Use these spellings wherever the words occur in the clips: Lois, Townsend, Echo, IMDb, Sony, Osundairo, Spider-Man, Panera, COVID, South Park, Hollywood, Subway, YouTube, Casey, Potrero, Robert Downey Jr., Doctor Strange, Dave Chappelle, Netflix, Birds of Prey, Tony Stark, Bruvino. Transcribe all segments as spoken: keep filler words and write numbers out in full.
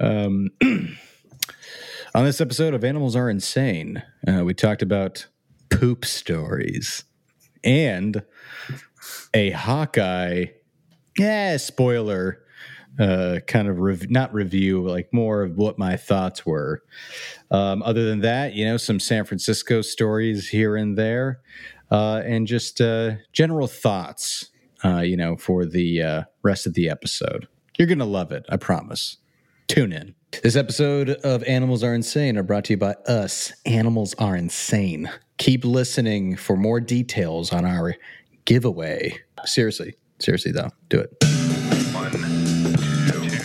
Um, on this episode of Animals Are Insane, uh, we talked about poop stories and a Hawkeye, yeah, spoiler, uh, kind of rev- not review, like more of what my thoughts were. Um, other than that, you know, some San Francisco stories here and there, uh, and just uh, general thoughts, uh, you know, for the uh, rest of the episode. You're going to love it, I promise. Tune in. This episode of Animals Are Insane are brought to you by us, Animals Are Insane. Keep listening for more details on our giveaway. Seriously, seriously though, do it. One, two, two.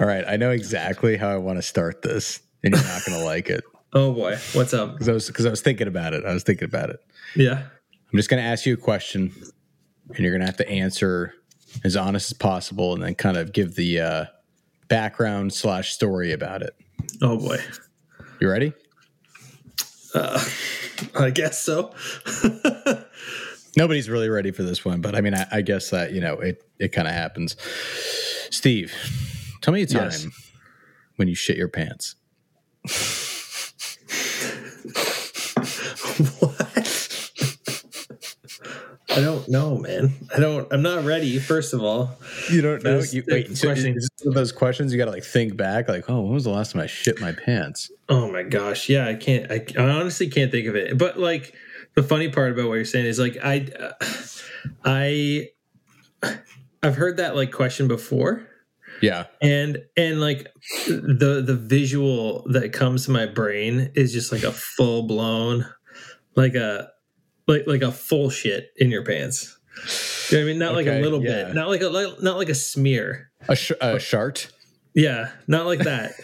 All right, I know exactly how I want to start this, and you're not going to like it. Oh boy, what's up? Because I was because I was thinking about it. I was thinking about it. Yeah. I'm just going to ask you a question, and you're going to have to answer as honest as possible, and then kind of give the uh, background slash story about it. Oh boy. You ready? Uh, I guess so. Nobody's really ready for this one, but I mean, I, I guess that, you know, it it kind of happens. Steve, tell me a time yes. when you shit your pants. What? I don't know, man. I don't. I'm not ready. First of all, you don't know. You, wait, so those questions you got to like think back. Like, oh, when was the last time I shit my pants? Oh my gosh, yeah, I can't. I, I honestly can't think of it. But like, the funny part about what you're saying is like, I, uh, I, I've heard that like question before. Yeah, and and like the the visual that comes to my brain is just like a full blown, like a like like a full shit in your pants. You know what I mean? Not okay, like a little yeah. bit, not like a like, not like a smear, a, sh- a shart. Yeah, not like that.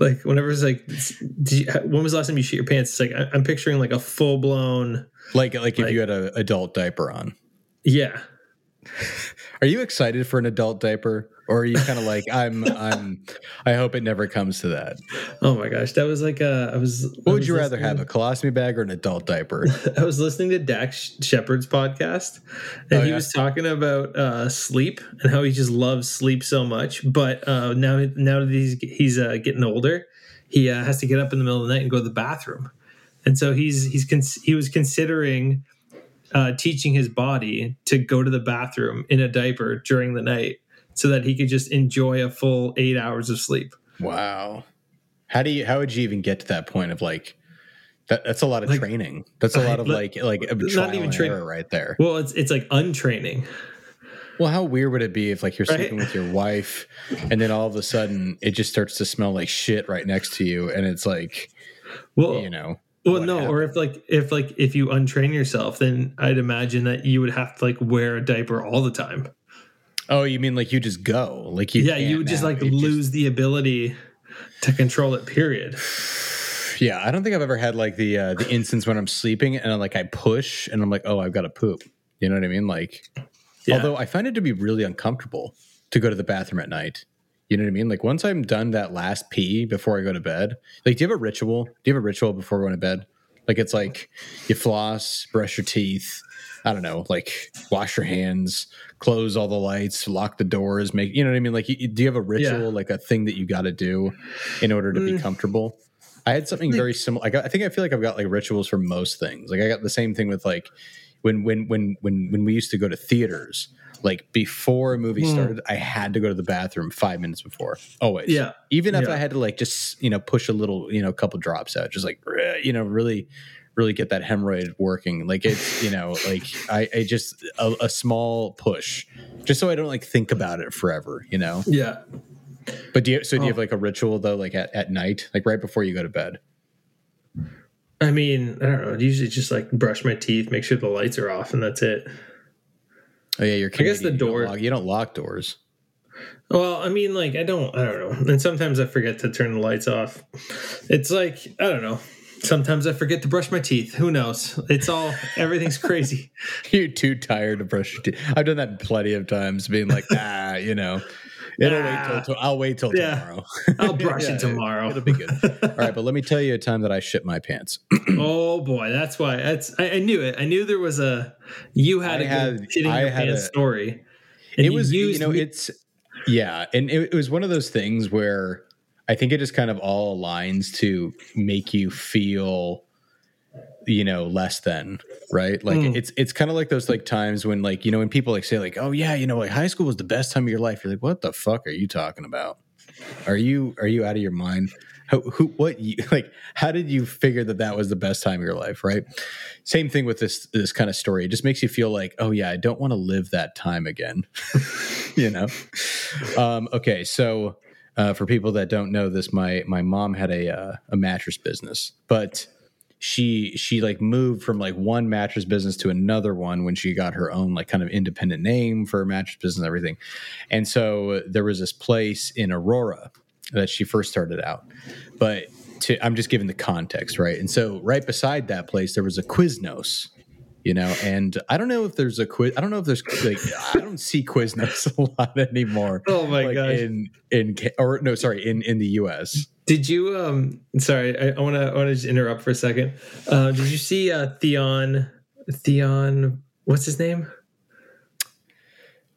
Like whenever it's like, did you, when was the last time you shit your pants? It's like I, I'm picturing like a full blown, like like if like, you had an adult diaper on. Yeah. Are you excited for an adult diaper? Or are you kind of like, I'm, I'm, I hope it never comes to that? Oh my gosh. That was like, a, I was. What I would was you rather have, a colostomy bag or an adult diaper? I was listening to Dax Shepard's podcast, and oh, he yeah? was talking about uh, sleep and how he just loves sleep so much. But uh, now, now that he's, he's uh, getting older, he uh, has to get up in the middle of the night and go to the bathroom. And so he's, he's, cons- he was considering uh, teaching his body to go to the bathroom in a diaper during the night, so that he could just enjoy a full eight hours of sleep. Wow. How do you, how would you even get to that point of like, that, that's a lot of like, training. That's a lot of like, like, like not even training right there. Well, it's, it's like untraining. Well, how weird would it be if like you're sleeping right? with your wife, and then all of a sudden it just starts to smell like shit right next to you. And it's like, well, you know, well, no. Happened? Or if like, if like, if you untrain yourself, then I'd imagine that you would have to like wear a diaper all the time. Oh, you mean like you just go? Like you Yeah, you would just now. like you lose just... the ability to control it, period. Yeah, I don't think I've ever had like the uh, the instance when I'm sleeping and I'm like I push and I'm like, oh, I've got to poop. You know what I mean? Like, yeah. Although I find it to be really uncomfortable to go to the bathroom at night. You know what I mean? Like once I'm done that last pee before I go to bed, like do you have a ritual? Do you have a ritual before going to bed? Like it's like you floss, brush your teeth, I don't know, like wash your hands, close all the lights, lock the doors, make, you know what I mean? Like, you, do you have a ritual, yeah. like a thing that you got to do in order to mm. be comfortable? I had something very similar. I, got, I think I feel like I've got like rituals for most things. Like I got the same thing with like when, when, when, when, when we used to go to theaters, like before a movie mm. started, I had to go to the bathroom five minutes before. Always. Yeah. Even if yeah. I had to like, just, you know, push a little, you know, a couple drops out, just like, you know, really, really get that hemorrhoid working. Like it's, you know, like I, I just a, a small push just so I don't like think about it forever, you know? Yeah. But do you, so do oh. you have like a ritual though, like at, at night, like right before you go to bed? I mean, I don't know. I'd usually just like brush my teeth, make sure the lights are off, and that's it. Oh yeah. You're Canadian. I guess the door, you don't lock, you don't lock doors. Well, I mean, like I don't, I don't know. And sometimes I forget to turn the lights off. It's like, I don't know. Sometimes I forget to brush my teeth. Who knows? It's all, everything's crazy. You're too tired to brush your teeth. I've done that plenty of times, being like, ah, you know, It'll ah. wait till, till, I'll wait till yeah. tomorrow. I'll brush yeah, it tomorrow. It'll be good. All right, but let me tell you a time that I shit my pants. Oh boy, that's why. That's I, I knew it. I knew there was a you had I a had, good shitting I your pants a, story. And it was you, you know me. It's yeah, and it, it was one of those things where I think it just kind of all aligns to make you feel, you know, less than, right? Like mm. it's it's kind of like those like times when like, you know, when people like say like, oh yeah, you know, like high school was the best time of your life. You're like, what the fuck are you talking about? Are you are you out of your mind? How, who what you, like how did you figure that that was the best time of your life, right? Same thing with this this kind of story. It just makes you feel like, oh yeah, I don't want to live that time again. You know? Um, okay, so uh, for people that don't know this, my my mom had a uh, a mattress business, but she she like moved from like one mattress business to another one when she got her own like kind of independent name for her mattress business and everything. And so there was this place in Aurora that she first started out. But to, I'm just giving the context, right? And so right beside that place, there was a Quiznos, you know, and I don't know if there's a quiz. I don't know if there's like, I don't see Quiznos a lot anymore. Oh my like gosh. In, in, or no, sorry, in, in the U S Did you, um, sorry, I want to I want to just interrupt for a second. Uh, did you see uh, Theon, Theon, what's his name?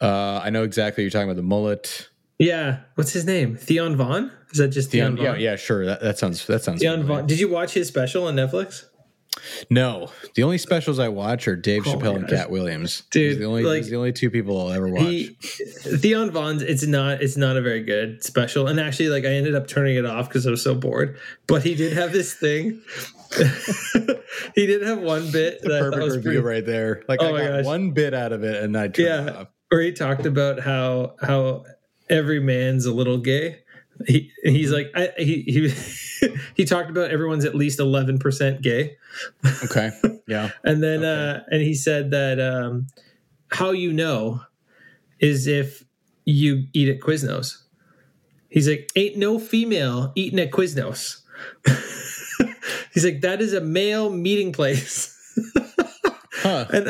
Uh, I know exactly you're talking about, the mullet. Yeah. What's his name? Theo Von? Is that just Theo Von? Yeah, yeah, sure. That, that sounds, that sounds Theo Von. Did you watch his special on Netflix? No. The only specials I watch are Dave oh Chappelle and Kat Williams. Dude, he's the only, like, he's the only two people I'll ever watch. He, Theo Von's it's not it's not a very good special. And actually, like, I ended up turning it off because I was so bored. But he did have this thing. He did have one bit. That perfect I was review pretty, right there. Like oh I got gosh. one bit out of it and I turned yeah, it off. Where he talked about how how every man's a little gay. He he's like I, he he he talked about everyone's at least eleven percent gay. Okay. Yeah. And then okay. uh and he said that um how you know is if you eat at Quiznos. He's like, ain't no female eating at Quiznos. He's like, that is a male meeting place. Huh. And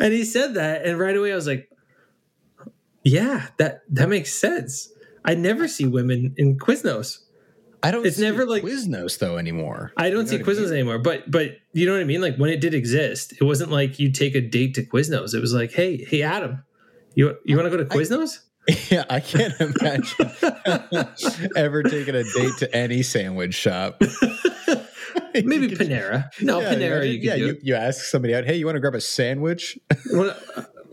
and he said that, and right away I was like, yeah, that that makes sense. I never see women in Quiznos. I don't. It's see never like Quiznos though anymore. I don't you know see Quiznos I mean? anymore. But but you know what I mean. Like when it did exist, it wasn't like you take a date to Quiznos. It was like, hey hey Adam, you you want to go to Quiznos? I, yeah, I can't imagine ever taking a date to any sandwich shop. Maybe Panera. No yeah, Panera. You, you yeah, do. You, you ask somebody out. Hey, you want to grab a sandwich?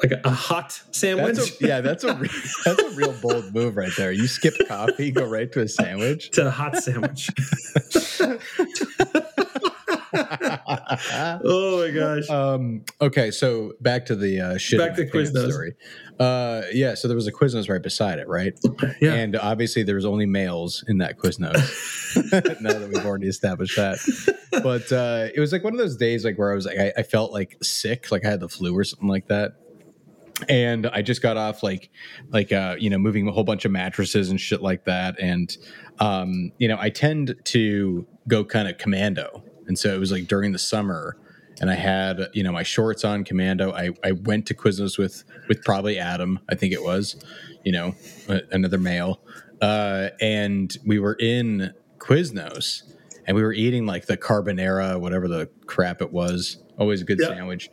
Like a, a hot sandwich? That's a, yeah, that's a re- that's a real bold move right there. You skip coffee, go right to a sandwich. To a hot sandwich. Oh my gosh. Um, okay, so back to the uh, shit. Back to Quiznos story. Uh, yeah, so there was a Quiznos right beside it, right? Yeah. And obviously there was only males in that Quiznos. Now that we've already established that. But uh, it was like one of those days like where I was like I, I felt like sick, like I had the flu or something like that. And I just got off like, like, uh, you know, moving a whole bunch of mattresses and shit like that. And, um, you know, I tend to go kind of commando. And so it was like during the summer and I had, you know, my shorts on commando. I, I went to Quiznos with, with probably Adam, I think it was, you know, another male. Uh, and we were in Quiznos and we were eating like the carbonara, whatever the crap it was. Always a good yeah. sandwich.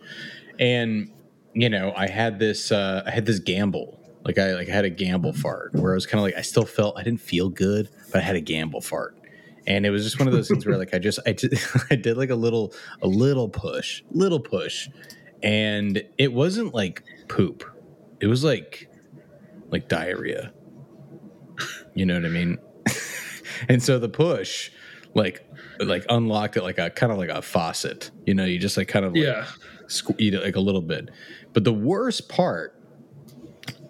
And, you know, I had this, uh, I had this gamble. Like I, like I had a gamble fart where I was kind of like, I still felt, I didn't feel good, but I had a gamble fart. And it was just one of those things where like, I just, I did, I did like a little, a little push, little push. And it wasn't like poop. It was like, like diarrhea. You know what I mean? And so the push like, like unlocked it, like a kind of like a faucet, you know, you just like kind of like, yeah. eat it like a little bit, but the worst part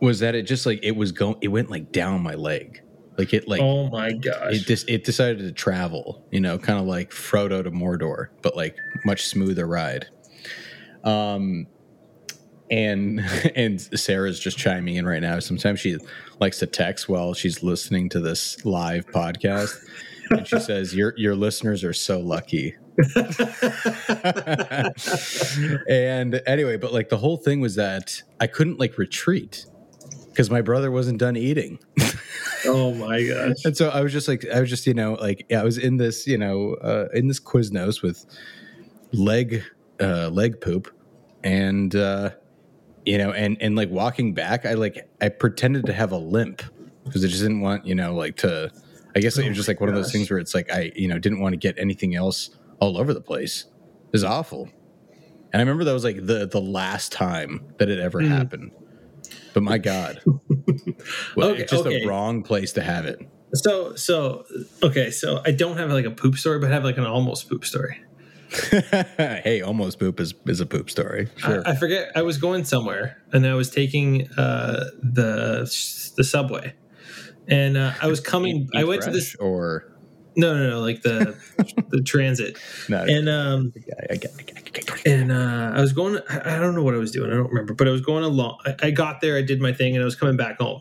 was that it just like it was going, it went like down my leg, like it like oh my gosh, it just it decided to travel, you know, kind of like Frodo to Mordor, but like much smoother ride. Um, and and Sarah's just chiming in right now. Sometimes she likes to text while she's listening to this live podcast, and she says, "Your your listeners are so lucky." And anyway, but like the whole thing was that I couldn't like retreat. because my brother wasn't done eating. Oh my gosh. And so I was just like, I was just, you know, like, yeah, I was in this, you know, uh, in this Quiznos with leg, uh, leg poop and, uh, you know, and, and like walking back, I like, I pretended to have a limp because I just didn't want, you know, like to, I guess oh it was just like one gosh. of those things where it's like, I, you know, didn't want to get anything else all over the place. It was awful. And I remember that was like the, the last time that it ever mm. happened. But my God, well, okay, it's just okay. the wrong place to have it. So, so, okay. So I don't have like a poop story, but I have like an almost poop story. Hey, almost poop is, is a poop story. Sure. I, I forget. I was going somewhere and I was taking uh, the, the subway and uh, I was coming, I went to this or no, no, no, like the, the transit. No, and, um, I got it. And uh, I was going, I don't know what I was doing. I don't remember, but I was going along. I got there, I did my thing, and I was coming back home.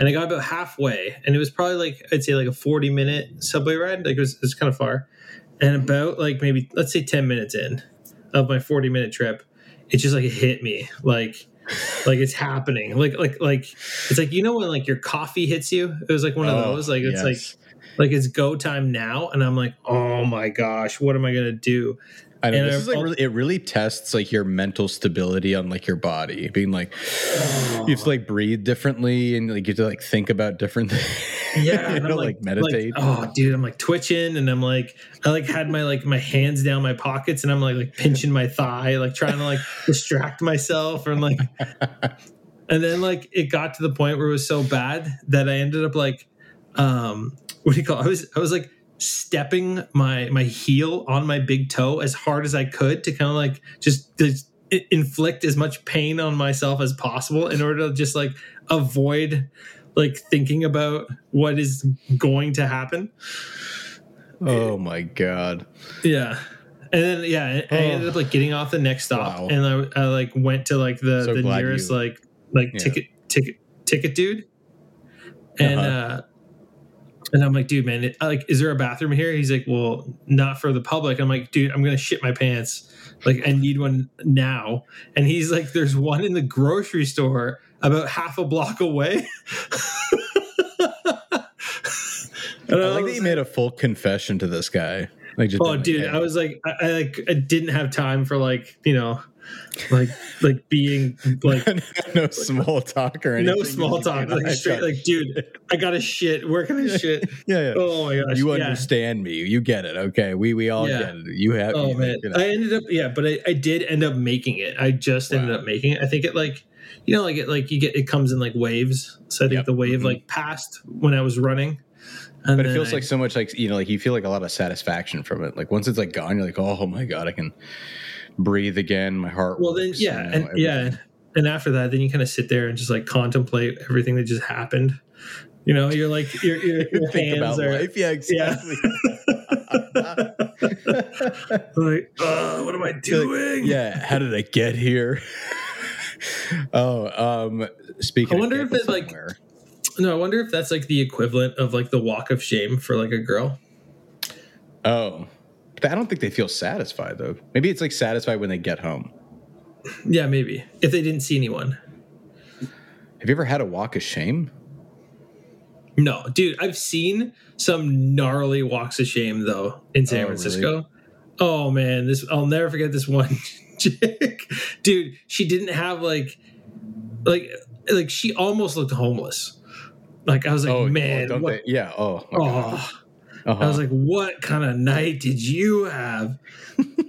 And I got about halfway, and it was probably like, I'd say like a forty minute subway ride. Like it was, it was kind of far. And about like maybe, let's say ten minutes in of my forty minute trip, it just like it hit me. Like, like it's happening. Like, like, like, it's like, you know, when like your coffee hits you, it was like one of oh, those. Like, it's yes. like, like it's go time now. And I'm like, oh my gosh, what am I going to do? I know and this I'm, is like really, it really tests like your mental stability on like your body being like oh. you have to like breathe differently and like you have to like think about different things. Yeah, you know, like, like meditate. Like, oh, dude, I'm like twitching and I'm like I like had my like my hands down my pockets and I'm like like pinching my thigh, like trying to like distract myself and like and then like it got to the point where it was so bad that I ended up like um what do you call it? I was I was like. stepping my my heel on my big toe as hard as I could to kind of like just inflict as much pain on myself as possible in order to just like avoid like thinking about what is going to happen. Oh my God. Yeah. And then yeah, I, I ended up like getting off the next stop wow. and I, I like went to like the, so the nearest you, like like yeah. ticket ticket ticket dude. And uh-huh. uh And I'm like, dude, man, it, like, is there a bathroom here? He's like, well, not for the public. I'm like, dude, I'm going to shit my pants. Like, I need one now. And he's like, there's one in the grocery store about half a block away. I, I like that you made a full confession to this guy. Like, just oh, dude, like, hey. I was like, I, I like, I didn't have time for like, you know, like, like being like no small talk or anything. No small talk. Like straight, like, dude, I got a shit. Where can I shit? yeah, yeah. Oh my gosh. You understand yeah. me. You get it. Okay. We we all yeah. get it. You have. Oh you man. Know. I ended up. Yeah, but I, I did end up making it. I just wow. ended up making it. I think it like, you know, like it like you get it comes in like waves. So I think yep. the wave mm-hmm. like passed when I was running. And but it feels I, like so much like, you know, like you feel like a lot of satisfaction from it. Like once it's like gone, you're like, oh my God, I can breathe again. My heart. Well, works, then, yeah. You know, and, everything. Yeah. And after that, then you kind of sit there and just like contemplate everything that just happened. You know, you're like, you're, you're, your think hands about are. Life. Yeah, exactly. Yeah. Like, oh, what am I doing? Like, yeah. How did I get here? oh, um, speaking I of wonder if it somewhere. Like. No, I wonder if that's like the equivalent of like the walk of shame for like a girl. Oh, I don't think they feel satisfied though. Maybe it's like satisfied when they get home. Yeah, maybe if they didn't see anyone. Have you ever had a walk of shame? No, dude, I've seen some gnarly walks of shame though in San oh, Francisco. Really? Oh man, this I'll never forget this one chick. Dude, she didn't have like, like, like she almost looked homeless. Like I was like, oh, man, oh, what? yeah, oh, oh. Uh-huh. I was like, what kind of night did you have?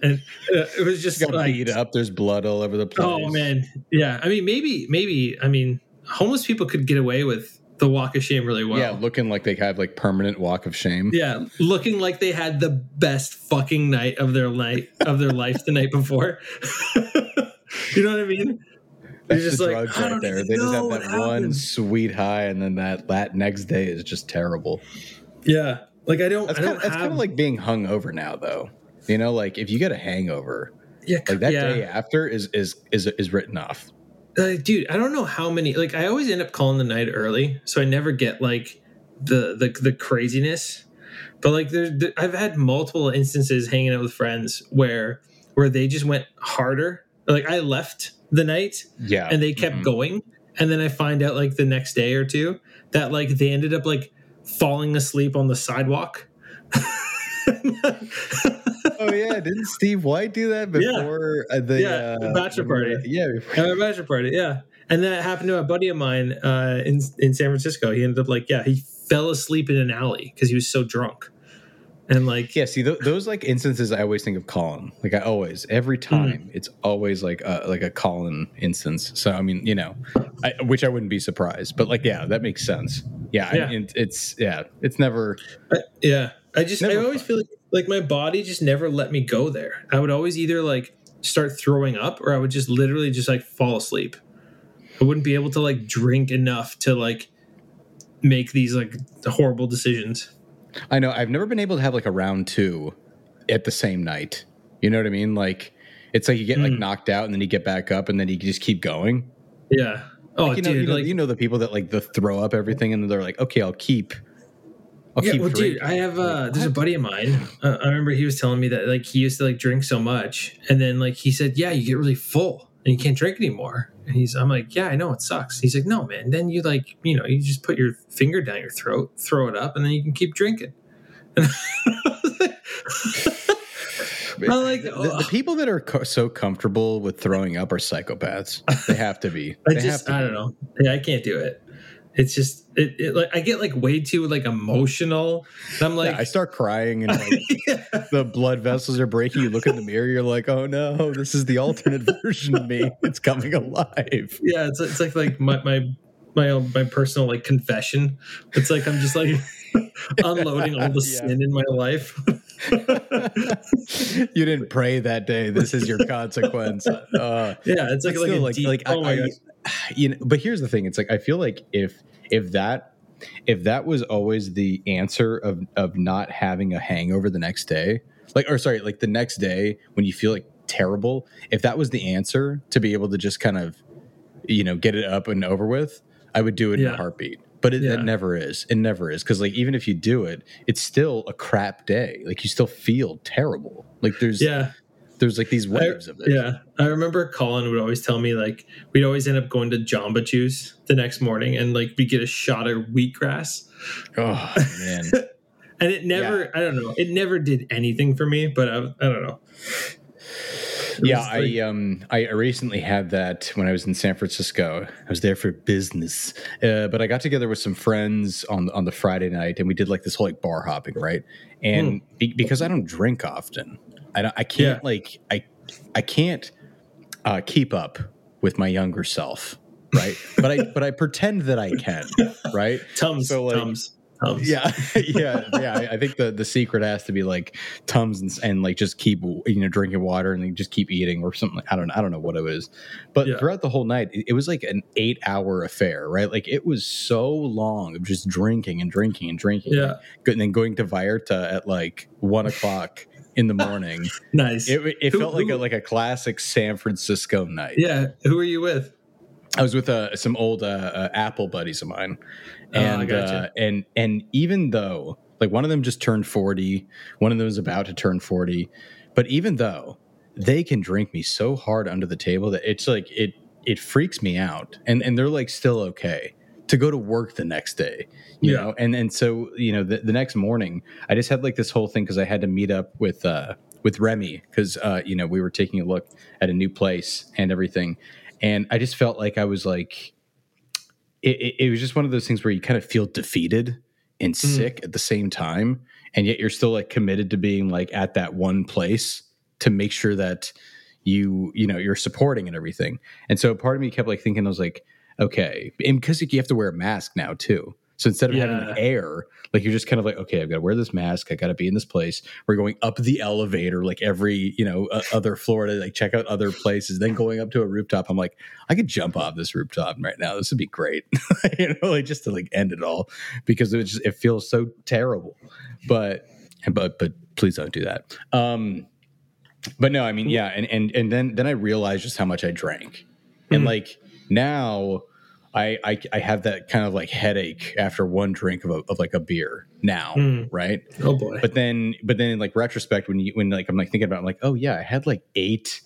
And uh, it was just got like, beat up. There's blood all over the place. Oh man, yeah. I mean, maybe, maybe. I mean, homeless people could get away with the walk of shame really well. Yeah, looking like they have like permanent walk of shame. Yeah, looking like they had the best fucking night of their life of their life the night before. You know what I mean? That's just the like, drugs right there. They just have that happened. one sweet high, and then that, that next day is just terrible. Yeah. Like, I don't, that's I don't kind of, have... That's kind of like being hungover now, though. You know, like, if you get a hangover, yeah, like that yeah. day after is is is is written off. Uh, dude, I don't know how many... Like, I always end up calling the night early, so I never get, like, the the, the craziness. But, like, there, there, I've had multiple instances hanging out with friends where where they just went harder. Like, I left... the night yeah and they kept mm-hmm. going And then I find out like the next day or two that like they ended up like falling asleep on the sidewalk. Oh yeah, didn't Steve White do that before yeah. the, yeah, uh, the bachelor party? Yeah, before the bachelor party. Yeah, and that happened to a buddy of mine uh, in in San Francisco. He ended up like yeah, he fell asleep in an alley because he was so drunk. And like yeah, see th- those like instances, I always think of Colin. Like I always, every time, mm-hmm. it's always like a, like a Colin instance. So I mean, you know, I, which I wouldn't be surprised. But like yeah, that makes sense. Yeah, yeah. I mean, it's yeah, it's never. I, yeah, I just I always fun. feel like. Like, my body just never let me go there. I would always either, like, start throwing up or I would just literally just, like, fall asleep. I wouldn't be able to, like, drink enough to, like, make these, like, horrible decisions. I know. I've never been able to have, like, a round two at the same night. You know what I mean? Like, it's like you get, like, mm. knocked out and then you get back up and then you just keep going. Yeah. Oh, like, you know, dude. You know, like, you know the people that, like, the throw up everything and they're like, okay, I'll keep... I'll yeah, well, drinking. dude, I have uh, there's a buddy of mine. Uh, I remember he was telling me that like he used to like drink so much, and then like he said, "Yeah, you get really full and you can't drink anymore." And he's, I'm like, "Yeah, I know it sucks." He's like, "No, man. Then you like, you know, you just put your finger down your throat, throw it up, and then you can keep drinking." And I was like, I'm like, oh. the, the people that are co- so comfortable with throwing up are psychopaths. They have to be. I they just, have to I don't be. know. Yeah, I can't do it. It's just it, it like I get like way too like emotional. And I'm like yeah, I start crying and like yeah. the blood vessels are breaking. You look in the mirror, you're like, oh no, this is the alternate version of me. It's coming alive. Yeah, it's it's like like my my my, own, my personal like confession. It's like I'm just like unloading all the yeah. sin in my life. You didn't pray that day. This is your consequence. Uh, yeah, it's like like, still, a like, deep, like oh my I, God. You know, but here's the thing. It's like I feel like if if that if that was always the answer of of not having a hangover the next day, like or sorry, like the next day when you feel like terrible, if that was the answer to be able to just kind of, you know, get it up and over with, I would do it yeah. in a heartbeat. But it, yeah. it never is. It never is because like even if you do it, it's still a crap day. Like you still feel terrible. Like there's yeah. There's like these waves I, of it. Yeah. I remember Colin would always tell me like we'd always end up going to Jamba Juice the next morning and like we get a shot of wheatgrass. Oh, man. And it never, yeah. I don't know. It never did anything for me, but I, I don't know. It yeah. Like, I, um, I recently had that when I was in San Francisco. I was there for business, uh, but I got together with some friends on, on the Friday night and we did like this whole like bar hopping. Right. And mm. be, because I don't drink often. I, don't, I can't yeah. like I I can't uh, keep up with my younger self, right? But I but I pretend that I can, right? Tums, so like, tums, tums. Yeah, yeah, yeah. I think the, the secret has to be like tums and, and like just keep you know drinking water and then just keep eating or something. I don't I don't know what it was, but yeah. throughout the whole night it, it was like an eight hour affair, right? Like it was so long of just drinking and drinking and drinking, yeah, and then going to Vierta at like one o'clock. In the morning. Nice. It, it who, felt like who, a like a classic San Francisco night. Yeah. Who are you with? I was with uh, some old uh, uh, Apple buddies of mine, and oh, I gotcha. uh, and and even though like one of them just turned forty, one of them is about to turn forty, but even though they can drink me so hard under the table that it's like it it freaks me out, and and they're like still okay to go to work the next day, you yeah. know? And, and so, you know, the, the next morning I just had like this whole thing cause I had to meet up with, uh, with Remy cause, uh, you know, we were taking a look at a new place and everything. And I just felt like I was like, it, it, it was just one of those things where you kind of feel defeated and mm. sick at the same time. And yet you're still like committed to being like at that one place to make sure that you, you know, you're supporting and everything. And so part of me kept like thinking, I was like, okay, and because you have to wear a mask now too. So instead of yeah. having air, like you're just kind of like, okay, I've got to wear this mask. I got to be in this place. We're going up the elevator, like every you know uh, other floor to like check out other places. Then going up to a rooftop, I'm like, I could jump off this rooftop right now. This would be great, you know, like just to like end it all because it just it feels so terrible. But but but please don't do that. Um, but no, I mean, yeah, and and and then then I realized just how much I drank, and mm-hmm. like. Now I, I I have that kind of like headache after one drink of a, of like a beer now, mm. right? Oh boy. But then but then in like retrospect when you when like I'm like thinking about it, I'm like, oh yeah, I had like eight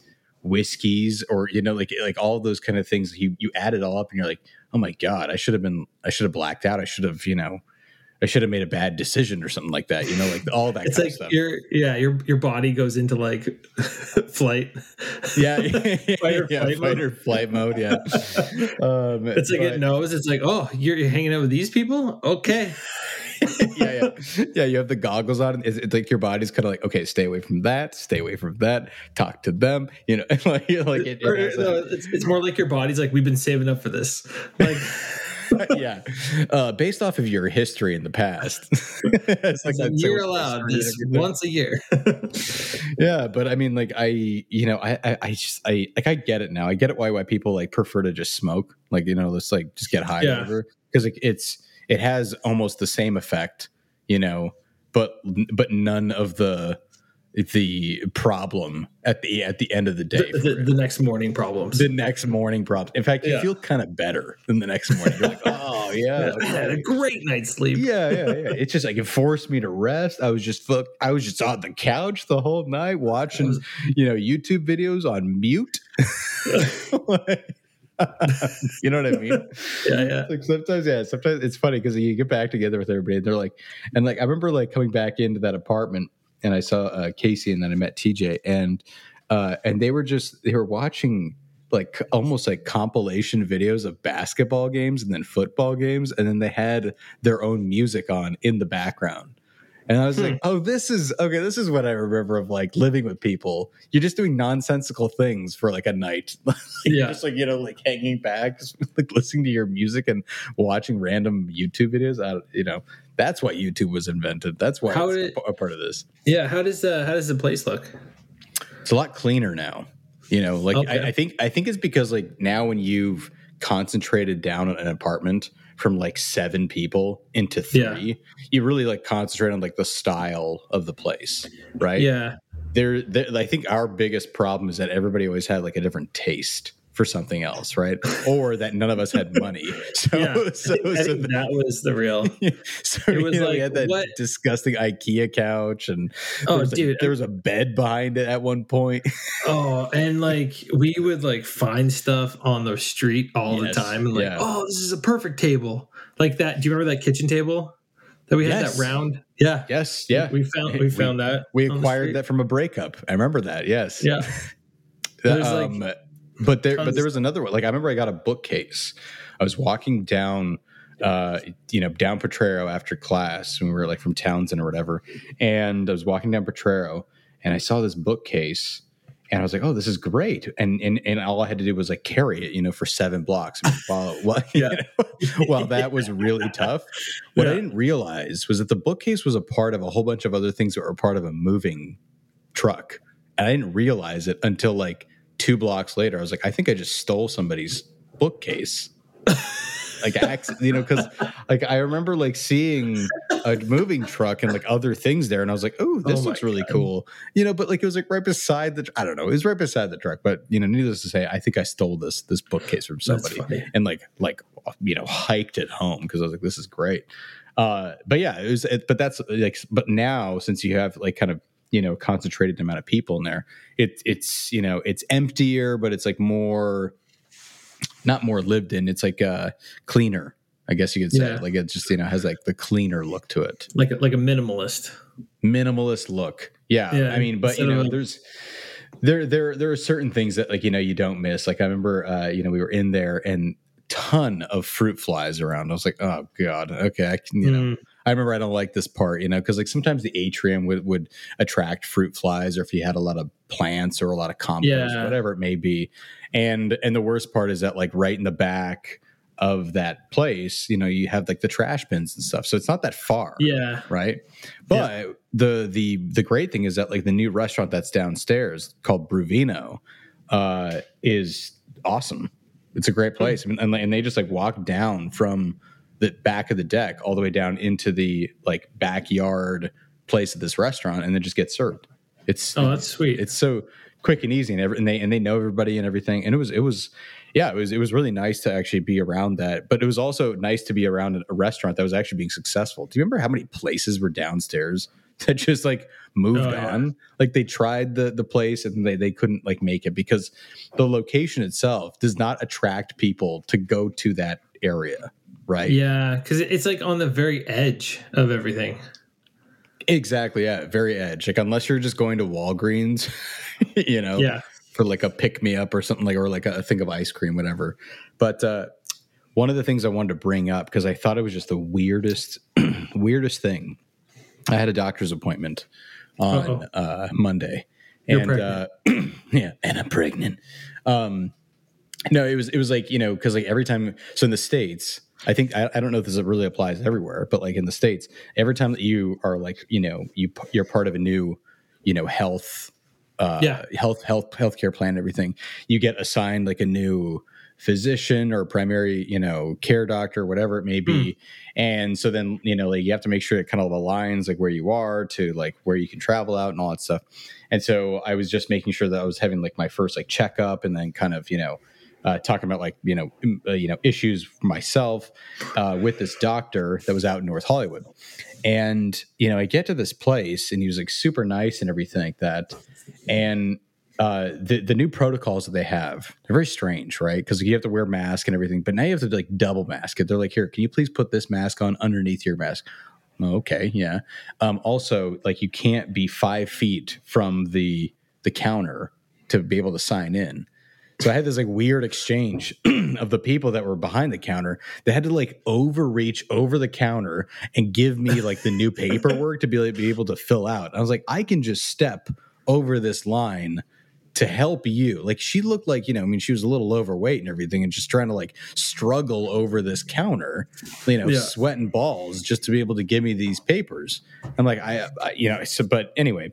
whiskeys or, you know, like, like all those kind of things, you, you add it all up and you're like, oh my God, I should have been, I should have blacked out. I should have, you know, I should have made a bad decision or something like that. You know, like all that it's kind like of stuff. Your, yeah, your your body goes into like flight. Yeah, fight or, yeah, flight, fight mode. or flight mode. Yeah, um, it's like but, it knows. It's like, oh, you're, you're hanging out with these people. Okay. yeah, yeah, yeah. You have the goggles on. It's, it's like your body's kind of like, okay, stay away from that. Stay away from that. Talk to them. You know, like, you're like it, or, it no, it's it's more like your body's like, we've been saving up for this. Like. yeah, uh, based off of your history in the past, it's like you're allowed this once a year. yeah, but I mean, like I, you know, I, I, I just, I like, I get it now. I get it why why people like prefer to just smoke, like you know, let's like just get high, yeah. or whatever, because like it's it has almost the same effect, you know, but but none of the the problem at the at the end of the day, the, the, the next morning problems, the next morning problems. In fact, yeah. you feel kind of better than the next morning. You're like, oh yeah, I had a great night's sleep. Yeah, yeah, yeah. It's just like it forced me to rest. I was just I was just on the couch the whole night watching, was, you know, YouTube videos on mute. you know what I mean? Yeah, yeah. Like sometimes, yeah, sometimes it's funny because you get back together with everybody, and they're like, and like I remember like coming back into that apartment. And I saw uh, Casey, and then I met T J, and uh, and they were just they were watching like almost like compilation videos of basketball games and then football games, and then they had their own music on in the background. And I was hmm. like, oh, this is okay. This is what I remember of like living with people. You're just doing nonsensical things for like a night. like, yeah. Just like, you know, like hanging back, just, like listening to your music and watching random YouTube videos. I, you know, that's why YouTube was invented. That's why how it's did, a part of this. Yeah. How does uh, how does the place look? It's a lot cleaner now. You know, like okay. I, I think I think it's because like now when you've concentrated down on an apartment from like seven people into three, yeah. you really like concentrate on like the style of the place, right? Yeah. There, I think our biggest problem is that everybody always had like a different taste for something else, right? Or that none of us had money. So, yeah. so, so that, that was the real. so it was you know, like we had that what? disgusting IKEA couch, and oh, there was, dude, like, there was a bed behind it at one point. oh, and like we would like find stuff on the street all yes. the time, and like, yeah. oh, this is a perfect table, like that. Do you remember that kitchen table that we had? Yes. That round. Yeah. Yes. Yeah. We, we found. We found we, that. We acquired that from a breakup. I remember that. Yes. Yeah. There's um, like. But there, but there was another one. Like I remember, I got a bookcase. I was walking down, uh, you know, down Potrero after class, and we were like from Townsend or whatever. And I was walking down Potrero, and I saw this bookcase, and I was like, "Oh, this is great!" And and, and all I had to do was like carry it, you know, for seven blocks. And follow, well, yeah. you know, while that was really tough, what yeah. I didn't realize was that the bookcase was a part of a whole bunch of other things that were part of a moving truck, and I didn't realize it until like. Two blocks later, I was like, I think I just stole somebody's bookcase. like, you know, because like I remember like seeing a moving truck and like other things there, and I was like, oh, this oh looks really God. cool, you know. But like it was like right beside the, I don't know, it was right beside the truck. But you know, needless to say, I think I stole this this bookcase from somebody and like like you know hiked it home because I was like, this is great. Uh, but yeah, it was. It, but that's like, but now since you have like kind of. you know, concentrated amount of people in there. It, it's, you know, it's emptier, but it's like more, not more lived in. It's like uh cleaner, I guess you could say. Yeah. Like it just, you know, has like the cleaner look to it. Like, like a minimalist. Minimalist look. Yeah. yeah. I mean, but so, you know, there's, there, there, there are certain things that like, you know, you don't miss. Like I remember, uh, you know, we were in there and ton of fruit flies around. I was like, oh God, okay. I can, you mm. know, I remember I don't like this part, you know, because like sometimes the atrium would, would attract fruit flies, or if you had a lot of plants or a lot of compost, yeah. whatever it may be. And and the worst part is that like right in the back of that place, you know, you have like the trash bins and stuff. So it's not that far. Yeah. Right. But yeah. the the the great thing is that like the new restaurant that's downstairs called Bruvino uh, is awesome. It's a great place. Mm. And, and they just like walk down from the back of the deck all the way down into the like backyard place of this restaurant, and then just get served. It's oh, that's sweet. It's so quick and easy, and every, and they and they know everybody and everything. And it was it was yeah, it was it was really nice to actually be around that. But it was also nice to be around a restaurant that was actually being successful. Do you remember how many places were downstairs that just like moved oh, yeah. on. Like they tried the the place and they, they couldn't like make it because the location itself does not attract people to go to that area. Right. Yeah. Cause it's like on the very edge of everything. Exactly. Yeah. Very edge. Like unless you're just going to Walgreens, you know, yeah. for like a pick me up or something like, or like a thing of ice cream, whatever. But, uh, one of the things I wanted to bring up, because I thought it was just the weirdest, weirdest thing. I had a doctor's appointment on Uh-oh. uh Monday. You're and pregnant. uh yeah, and I'm pregnant. Um no, it was it was like, you know, because like every time so in the States, I think I, I don't know if this really applies everywhere, but like in the States, every time that you are like, you know, you you're part of a new, you know, health uh yeah. health health healthcare plan and everything, you get assigned like a new physician or primary, you know, care doctor, whatever it may be. Mm. And so then, you know, like you have to make sure it kind of aligns like where you are to like where you can travel out and all that stuff. And so I was just making sure that I was having like my first like checkup and then kind of, you know, uh, talking about like, you know, uh, you know, issues for myself uh, with this doctor that was out in North Hollywood. And, you know, I get to this place and he was like super nice and everything like that. And Uh, the, the new protocols that they have, they're very strange, right? Because you have to wear mask and everything, but now you have to like double mask it. They're like, here, can you please put this mask on underneath your mask? Okay. Yeah. Um, also like you can't be five feet from the, the counter to be able to sign in. So I had this like weird exchange of the people that were behind the counter. They had to like overreach over the counter and give me like the new paperwork to be, like, be able to fill out. I was like, I can just step over this line to help you. Like she looked like, you know, I mean, she was a little overweight and everything and just trying to like struggle over this counter, you know, yeah. sweating balls just to be able to give me these papers. I'm like, I, I you know, so, but anyway,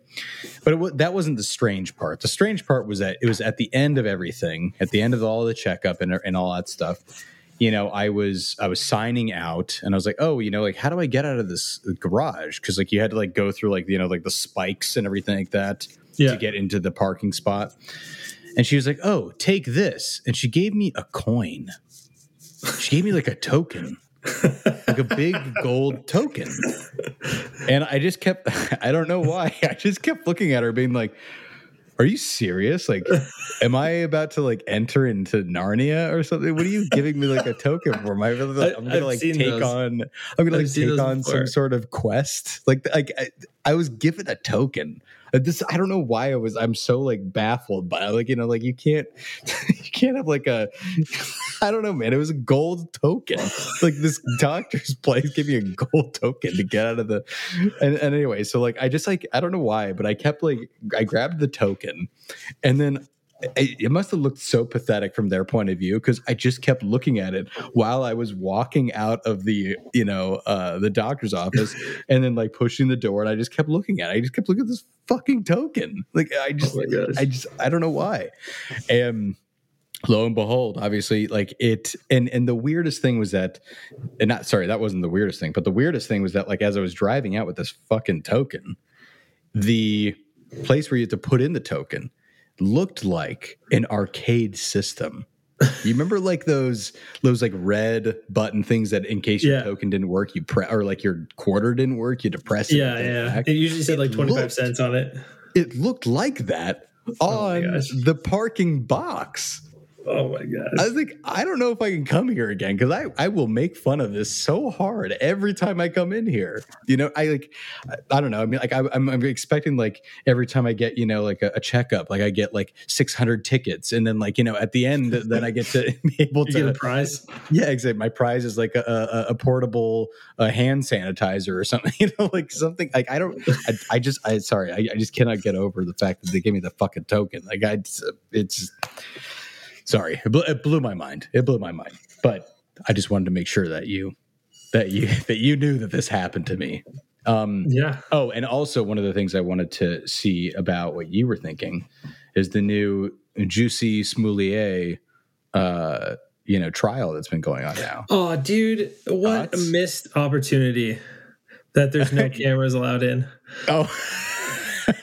but it, that wasn't the strange part. The strange part was that it was at the end of everything, at the end of all the checkup and, and all that stuff, you know, I was, I was signing out and I was like, oh, you know, like, how do I get out of this garage? Cause like you had to like go through like, you know, like the spikes and everything like that. Yeah. To get into the parking spot. And she was like, oh, take this. And she gave me a coin. She gave me like a token, like a big gold token. And I just kept, I don't know why, I just kept looking at her being like, are you serious? Like, am I about to like enter into Narnia or something? What are you giving me like a token for? Am I really, like, I'm gonna like take those. on, I'm gonna I've like take on before. some sort of quest. Like, like I, I was given a token. This I don't know why I was I'm so like baffled by like, you know, like you can't you can't have like a I don't know, man. It was a gold token. Like this doctor's place gave me a gold token to get out of the and, and anyway, so like I just like I don't know why, but I kept like I grabbed the token and then I, it must have looked so pathetic from their point of view because I just kept looking at it while I was walking out of the, you know, uh, the doctor's office and then like pushing the door. And I just kept looking at it. I just kept looking at this fucking token. Like, I just, oh I just, I don't know why. And lo and behold, obviously like it. And, and the weirdest thing was that, and not, sorry, that wasn't the weirdest thing, but the weirdest thing was that like, as I was driving out with this fucking token, the place where you had to put in the token looked like an arcade system. You remember like those those like red button things that in case your yeah. token didn't work, you press or like your quarter didn't work, you depress it. Yeah, yeah. Back. It usually said it like twenty-five looked, cents on it. It looked like that on oh the parking box. Oh my gosh. I was like, I don't know if I can come here again because I, I will make fun of this so hard every time I come in here. You know, I like, I don't know. I mean, like, I, I'm, I'm expecting, like, every time I get, you know, like a, a checkup, like I get like six hundred tickets. And then, like, you know, at the end, then I get to be able to get a prize. Yeah, exactly. My prize is like a, a, a portable a hand sanitizer or something, you know, like something like I don't, I, I just, I sorry, I, I just cannot get over the fact that they gave me the fucking token. Like, I, it's, it's Sorry, it blew, it blew my mind. It blew my mind. But I just wanted to make sure that you, that you, that you knew that this happened to me. Um, yeah. Oh, and also one of the things I wanted to see about what you were thinking is the new Jussie Smollett, uh, you know, trial that's been going on now. Oh, dude, what Thoughts? a missed opportunity that there's no cameras allowed in. Oh.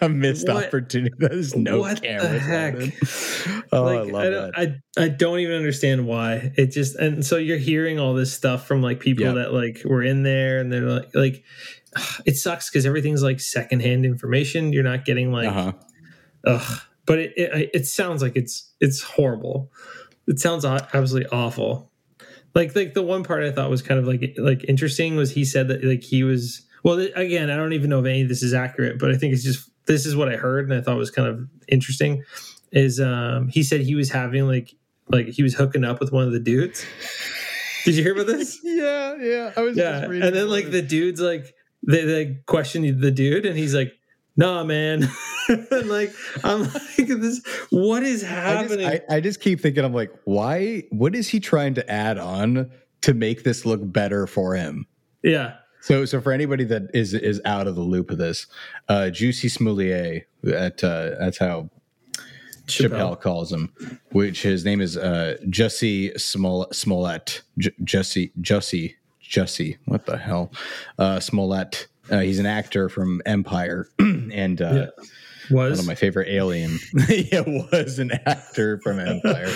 a missed what, opportunity. There's no what cameras. The heck? Oh, like, I love I don't, that. I, I don't even understand why. It just, and so you're hearing all this stuff from like people yep. that like were in there, and they're like, like it sucks because everything's like secondhand information. You're not getting like, uh-huh. ugh. But it, it it sounds like it's it's horrible. It sounds absolutely awful. Like like the one part I thought was kind of like like interesting was he said that like he was. Well, again, I don't even know if any of this is accurate, but I think it's just, this is what I heard and I thought was kind of interesting is um, he said he was having like, like he was hooking up with one of the dudes. Did you hear about this? yeah. Yeah. I was yeah. just reading. And then like the dude's like, they, they questioned the dude and he's like, nah, man. And like, I'm like, this, what is happening? I just, I, I just keep thinking, I'm like, why, what is he trying to add on to make this look better for him? Yeah. So, so for anybody that is is out of the loop of this, uh, Jussie Smollett, at, uh, that's how Chappelle. Chappelle calls him, which his name is uh, Jussie Smollett, Smollett J- Jussie, Jussie, Jussie, what the hell, uh, Smollett. Uh, he's an actor from Empire, and uh, yeah. was one of my favorite alien. yeah, was an actor from Empire.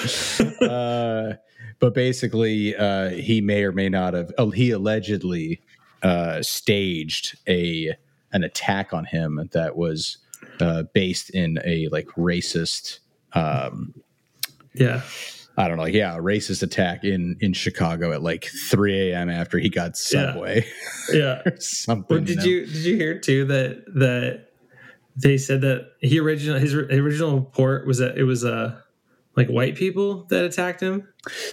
uh, but basically, uh, he may or may not have. Oh, he allegedly. Uh, staged a an attack on him that was uh, based in a like racist, um, yeah, I don't know, like, yeah, a racist attack in in Chicago at like three a.m. after he got Subway, yeah, yeah. something. Well, did you, know? you did you hear too that that they said that he original his original report was that it was a. Uh, Like white people that attacked him.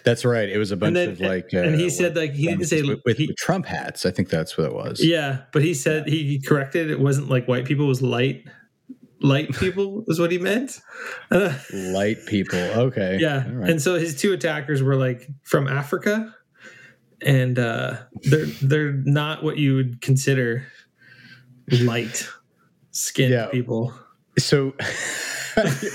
That's right. It was a bunch then, of like, uh, and he said like he didn't say with, with he, Trump hats. I think that's what it was. Yeah, but he said he corrected. It wasn't like white people. It was light, light people was what he meant. Uh, light people. Okay. Yeah. Right. And so his two attackers were like from Africa, and uh, they're they're not what you would consider light skinned yeah. people. So.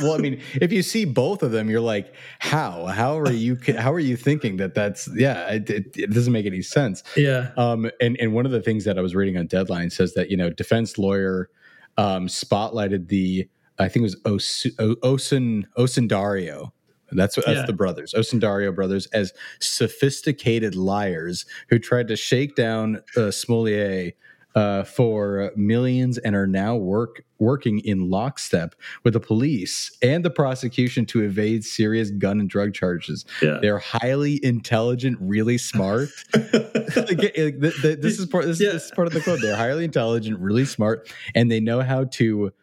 Well, I mean, if you see both of them, you're like, how? How are you? How are you thinking that that's? Yeah, it, it, it doesn't make any sense. Yeah. Um. And and one of the things that I was reading on Deadline says that you know defense lawyer, um, spotlighted the I think it was Os Osun Osundairo. That's what that's yeah. the brothers, Osundairo brothers, as sophisticated liars who tried to shake down uh, Smollett. Uh, for millions and are now work working in lockstep with the police and the prosecution to evade serious gun and drug charges. Yeah. They're highly intelligent, really smart. like, like, the, the, this is part. This, yeah. this is part of the quote. They're highly intelligent, really smart, and they know how to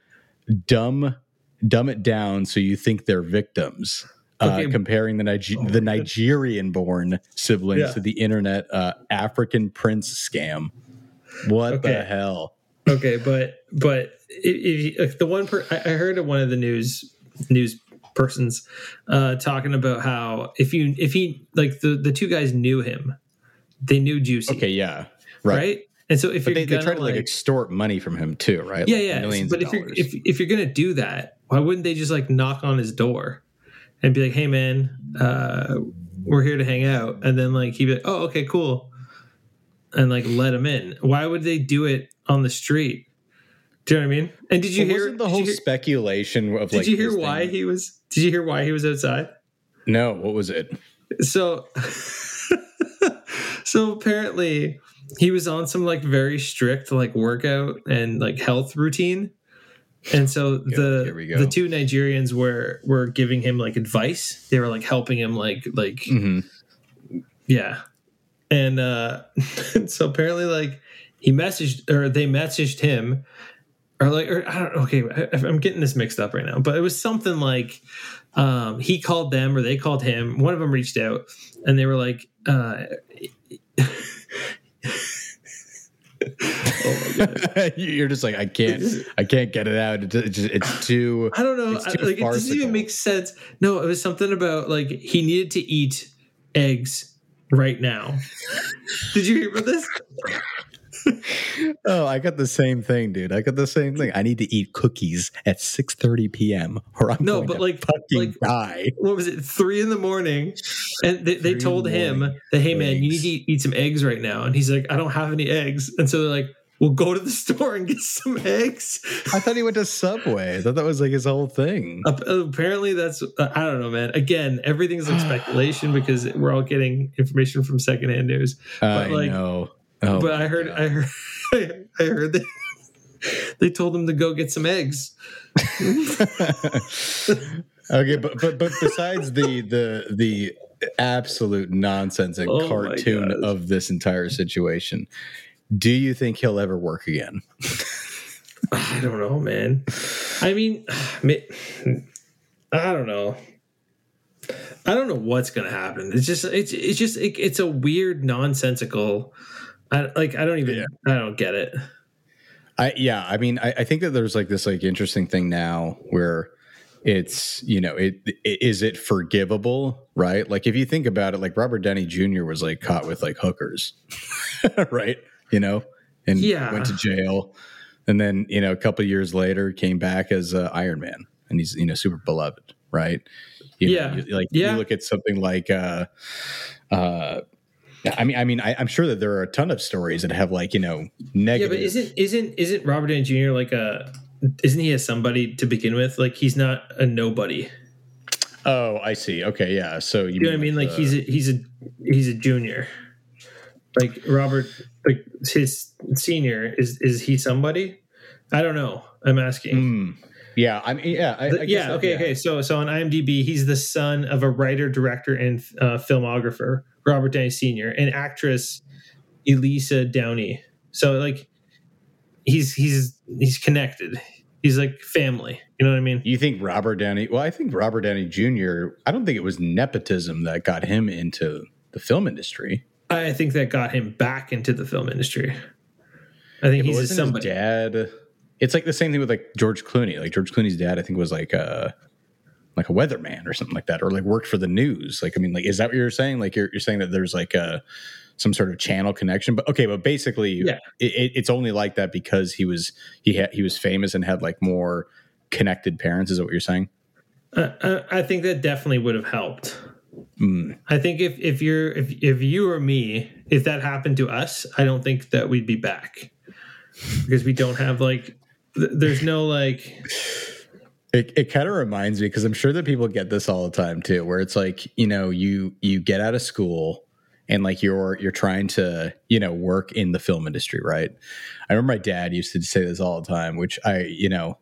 dumb dumb it down so you think they're victims. Uh, okay. Comparing the Niger- oh, the Nigerian-born siblings yeah. to the internet uh, African prince scam. What okay. the hell? Okay, but but if, if the one per, I heard of one of the news news persons uh, talking about how if you if he like the, the two guys knew him, they knew Jussie. Okay, yeah, right. right? And so if but you're they, they try to like, like extort money from him too, right? Yeah, like yeah. Millions but of if dollars. you're if, if you're gonna do that, why wouldn't they just like knock on his door and be like, "Hey, man, uh, we're here to hang out," and then like he'd be like, "Oh, okay, cool." And like let him in. Why would they do it on the street? Do you know what I mean? And did you well, hear wasn't the whole hear, speculation of? Did like you hear why thing? he was? Did you hear why he was outside? No. What was it? So, so apparently he was on some like very strict like workout and like health routine, and so yeah, the the two Nigerians were were giving him like advice. They were like helping him like like mm-hmm. yeah. And uh, so apparently, like he messaged or they messaged him, or like, or I don't. Okay, I, I'm getting this mixed up right now. But it was something like um, he called them or they called him. One of them reached out, and they were like, uh, "Oh my god!" You're just like, I can't, I can't get it out. It's, it's, it's too. I don't know. It's too I, like, it doesn't even make sense. No, it was something about like he needed to eat eggs. Right now. Did you hear about this? Oh, I got the same thing, dude. I got the same thing. I need to eat cookies at six thirty p.m. or I'm no, going but to like, fucking like, die. What was it? Three in the morning. And they, they told him that, hey, eggs. man, you need to eat, eat some eggs right now. And he's like, I don't have any eggs. And so they're like, we'll go to the store and get some eggs. I thought he went to Subway. I thought that was like his whole thing. Apparently that's, I don't know, man. Again, everything's like speculation because we're all getting information from secondhand news. But I like, know. Oh but I heard, I heard, I heard, I heard that they told him to go get some eggs. Okay, but but but besides the the the absolute nonsense and oh cartoon of this entire situation, do you think he'll ever work again? I don't know, man. I mean, I don't know. I don't know what's gonna happen. It's just it's it's just it, it's a weird nonsensical. I like I don't even yeah. I don't get it. I yeah. I mean, I, I think that there's like this like interesting thing now where. It's, you know, it, it is it forgivable, right? Like, if you think about it, like Robert Downey Junior was like caught with like hookers, right? You know, and yeah. went to jail. And then, you know, a couple of years later came back as uh, Iron Man and he's, you know, super beloved, right? You yeah. Know, you, like yeah. you look at something like, uh, uh, I mean, I mean, I, I'm sure that there are a ton of stories that have like, you know, negative. Yeah, but isn't, isn't, isn't Robert Downey Junior like a, Isn't he a somebody to begin with? Like, he's not a nobody. Oh, I see. Okay, yeah. So you, you know what I mean? Like, the... he's a, he's a he's a junior. Like Robert, like his senior is is he somebody? I don't know. I'm asking. Mm. Yeah, I mean, yeah, I, I guess yeah. That, okay, yeah. okay. So, so on IMDb, he's the son of a writer, director, and uh, filmographer, Robert Downey Senior, and actress Elisa Downey. So, like. He's he's he's connected. He's like family. You know what I mean? You think Robert Downey? Well, I think Robert Downey Junior I don't think it was nepotism that got him into the film industry. I think that got him back into the film industry. I think yeah, he's a somebody. His dad. It's like the same thing with like George Clooney. Like George Clooney's dad, I think was like a like a weatherman or something like that, or like worked for the news. Like I mean, like is that what you're saying? Like you're you're saying that there's like a. Some sort of channel connection, but okay, but basically, yeah. it, it's only like that because he was he had he was famous and had like more connected parents. Is that what you're saying? Uh, I think that definitely would have helped. Mm. I think if if you're if if you or me, if that happened to us, I don't think that we'd be back because we don't have like th- there's no like. It it kind of reminds me because I'm sure that people get this all the time too, where it's like you know you you get out of school. And like you're you're trying to, you know, work in the film industry, right? I remember my dad used to say this all the time, which I, you know,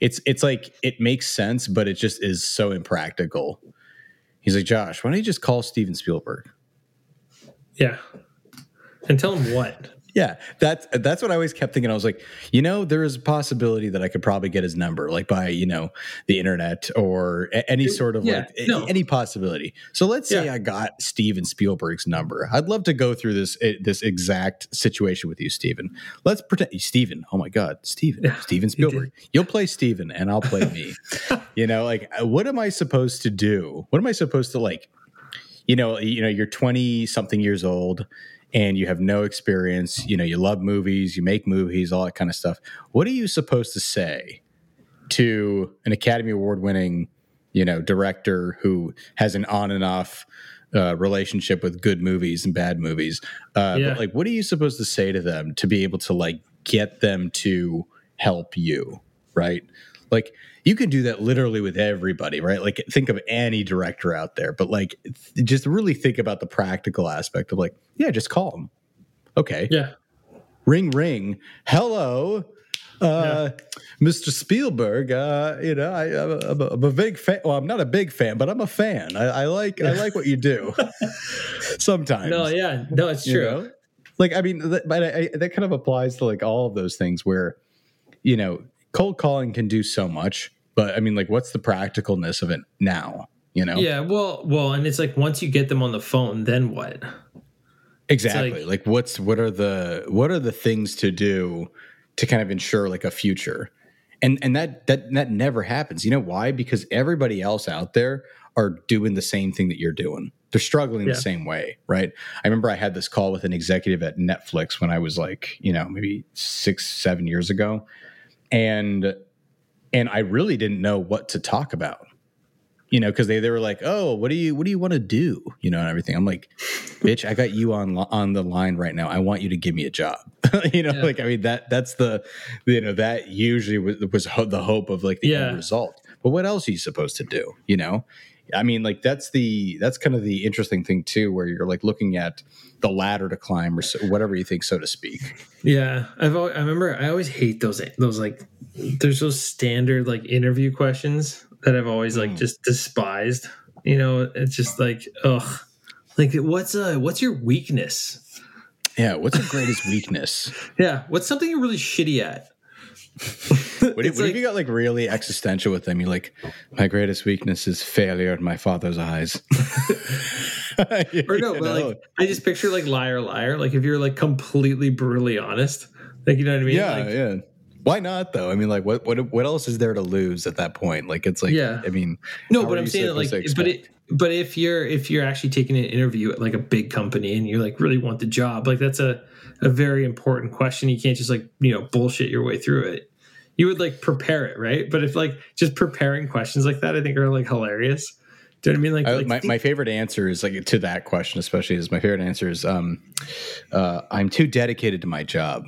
it's it's like it makes sense, but it just is so impractical. He's like, Josh, why don't you just call Steven Spielberg? Yeah. And tell him what? Yeah, that's that's what I always kept thinking. I was like, you know, there is a possibility that I could probably get his number, like by you know the internet or a- any sort of yeah, like no. any possibility. So let's yeah. say I got Steven Spielberg's number. I'd love to go through this this exact situation with you, Steven. Let's pretend Steven. Oh my God, Steven, yeah, Steven Spielberg. You'll play Steven, and I'll play me. You know, like what am I supposed to do? What am I supposed to like? You know, you know, you're twenty something years old. And you have no experience, you know, you love movies, you make movies, all that kind of stuff. What are you supposed to say to an Academy Award winning, you know, director who has an on and off uh, relationship with good movies and bad movies? Uh, yeah. But like, what are you supposed to say to them to be able to like get them to help you, right? Like you can do that literally with everybody, right? Like think of any director out there, but like th- just really think about the practical aspect of like, yeah, just call them. Okay. Yeah. Ring, ring. Hello, uh, yeah. Mister Spielberg. Uh, you know, I, I'm, a, I'm a big fan. Well, I'm not a big fan, but I'm a fan. I, I like, I like what you do sometimes. No, yeah, no, it's true. You know? Like, I mean, th- but I, I, that kind of applies to like all of those things where, you know, cold calling can do so much, but I mean, like, what's the practicalness of it now? You know? Yeah. Well, well, and it's like once you get them on the phone, then what? Exactly. Like, like, what's what are the what are the things to do to kind of ensure like a future, and and that that that never happens. You know why? Because everybody else out there are doing the same thing that you're doing. They're struggling yeah. the same way, right? I remember I had this call with an executive at Netflix when I was like, you know, maybe six, seven years ago. And and I really didn't know what to talk about, you know, because they, they were like, oh, what do you what do you want to do? You know, and everything. I'm like, bitch, I got you on on the line right now. I want you to give me a job. you know, yeah. like, I mean, that that's the, you know, that usually was, was the hope of like the yeah. end result. But what else are you supposed to do? You know, I mean, like that's the, that's kind of the interesting thing too, where you're like looking at the ladder to climb or so, whatever you think, so to speak. Yeah. I've always, I remember, I always hate those, those like, there's those standard like interview questions that I've always like mm. just despised, you know, it's just like, ugh, like what's uh what's your weakness? Yeah. What's your greatest weakness? Yeah. What's something you're really shitty at? What, if, what like, if you got like really existential with them? You're like, my greatest weakness is failure in my father's eyes. you, or no, but know. like I just picture like liar, liar. Like if you're like completely brutally honest, like you know what I mean? Yeah, like, yeah. Why not though? I mean, like what what what else is there to lose at that point? Like it's like, yeah. I mean, no, but I'm saying like, but it, but if you're if you're actually taking an interview at like a big company and you like really want the job, like that's a a very important question. You can't just like, you know, bullshit your way through it. You would like prepare it, right? But if like just preparing questions like that, I think are like hilarious. Do you know what I mean? Like, I, like my, think- my favorite answer is like to that question, especially is my favorite answer is um, uh, I'm too dedicated to my job.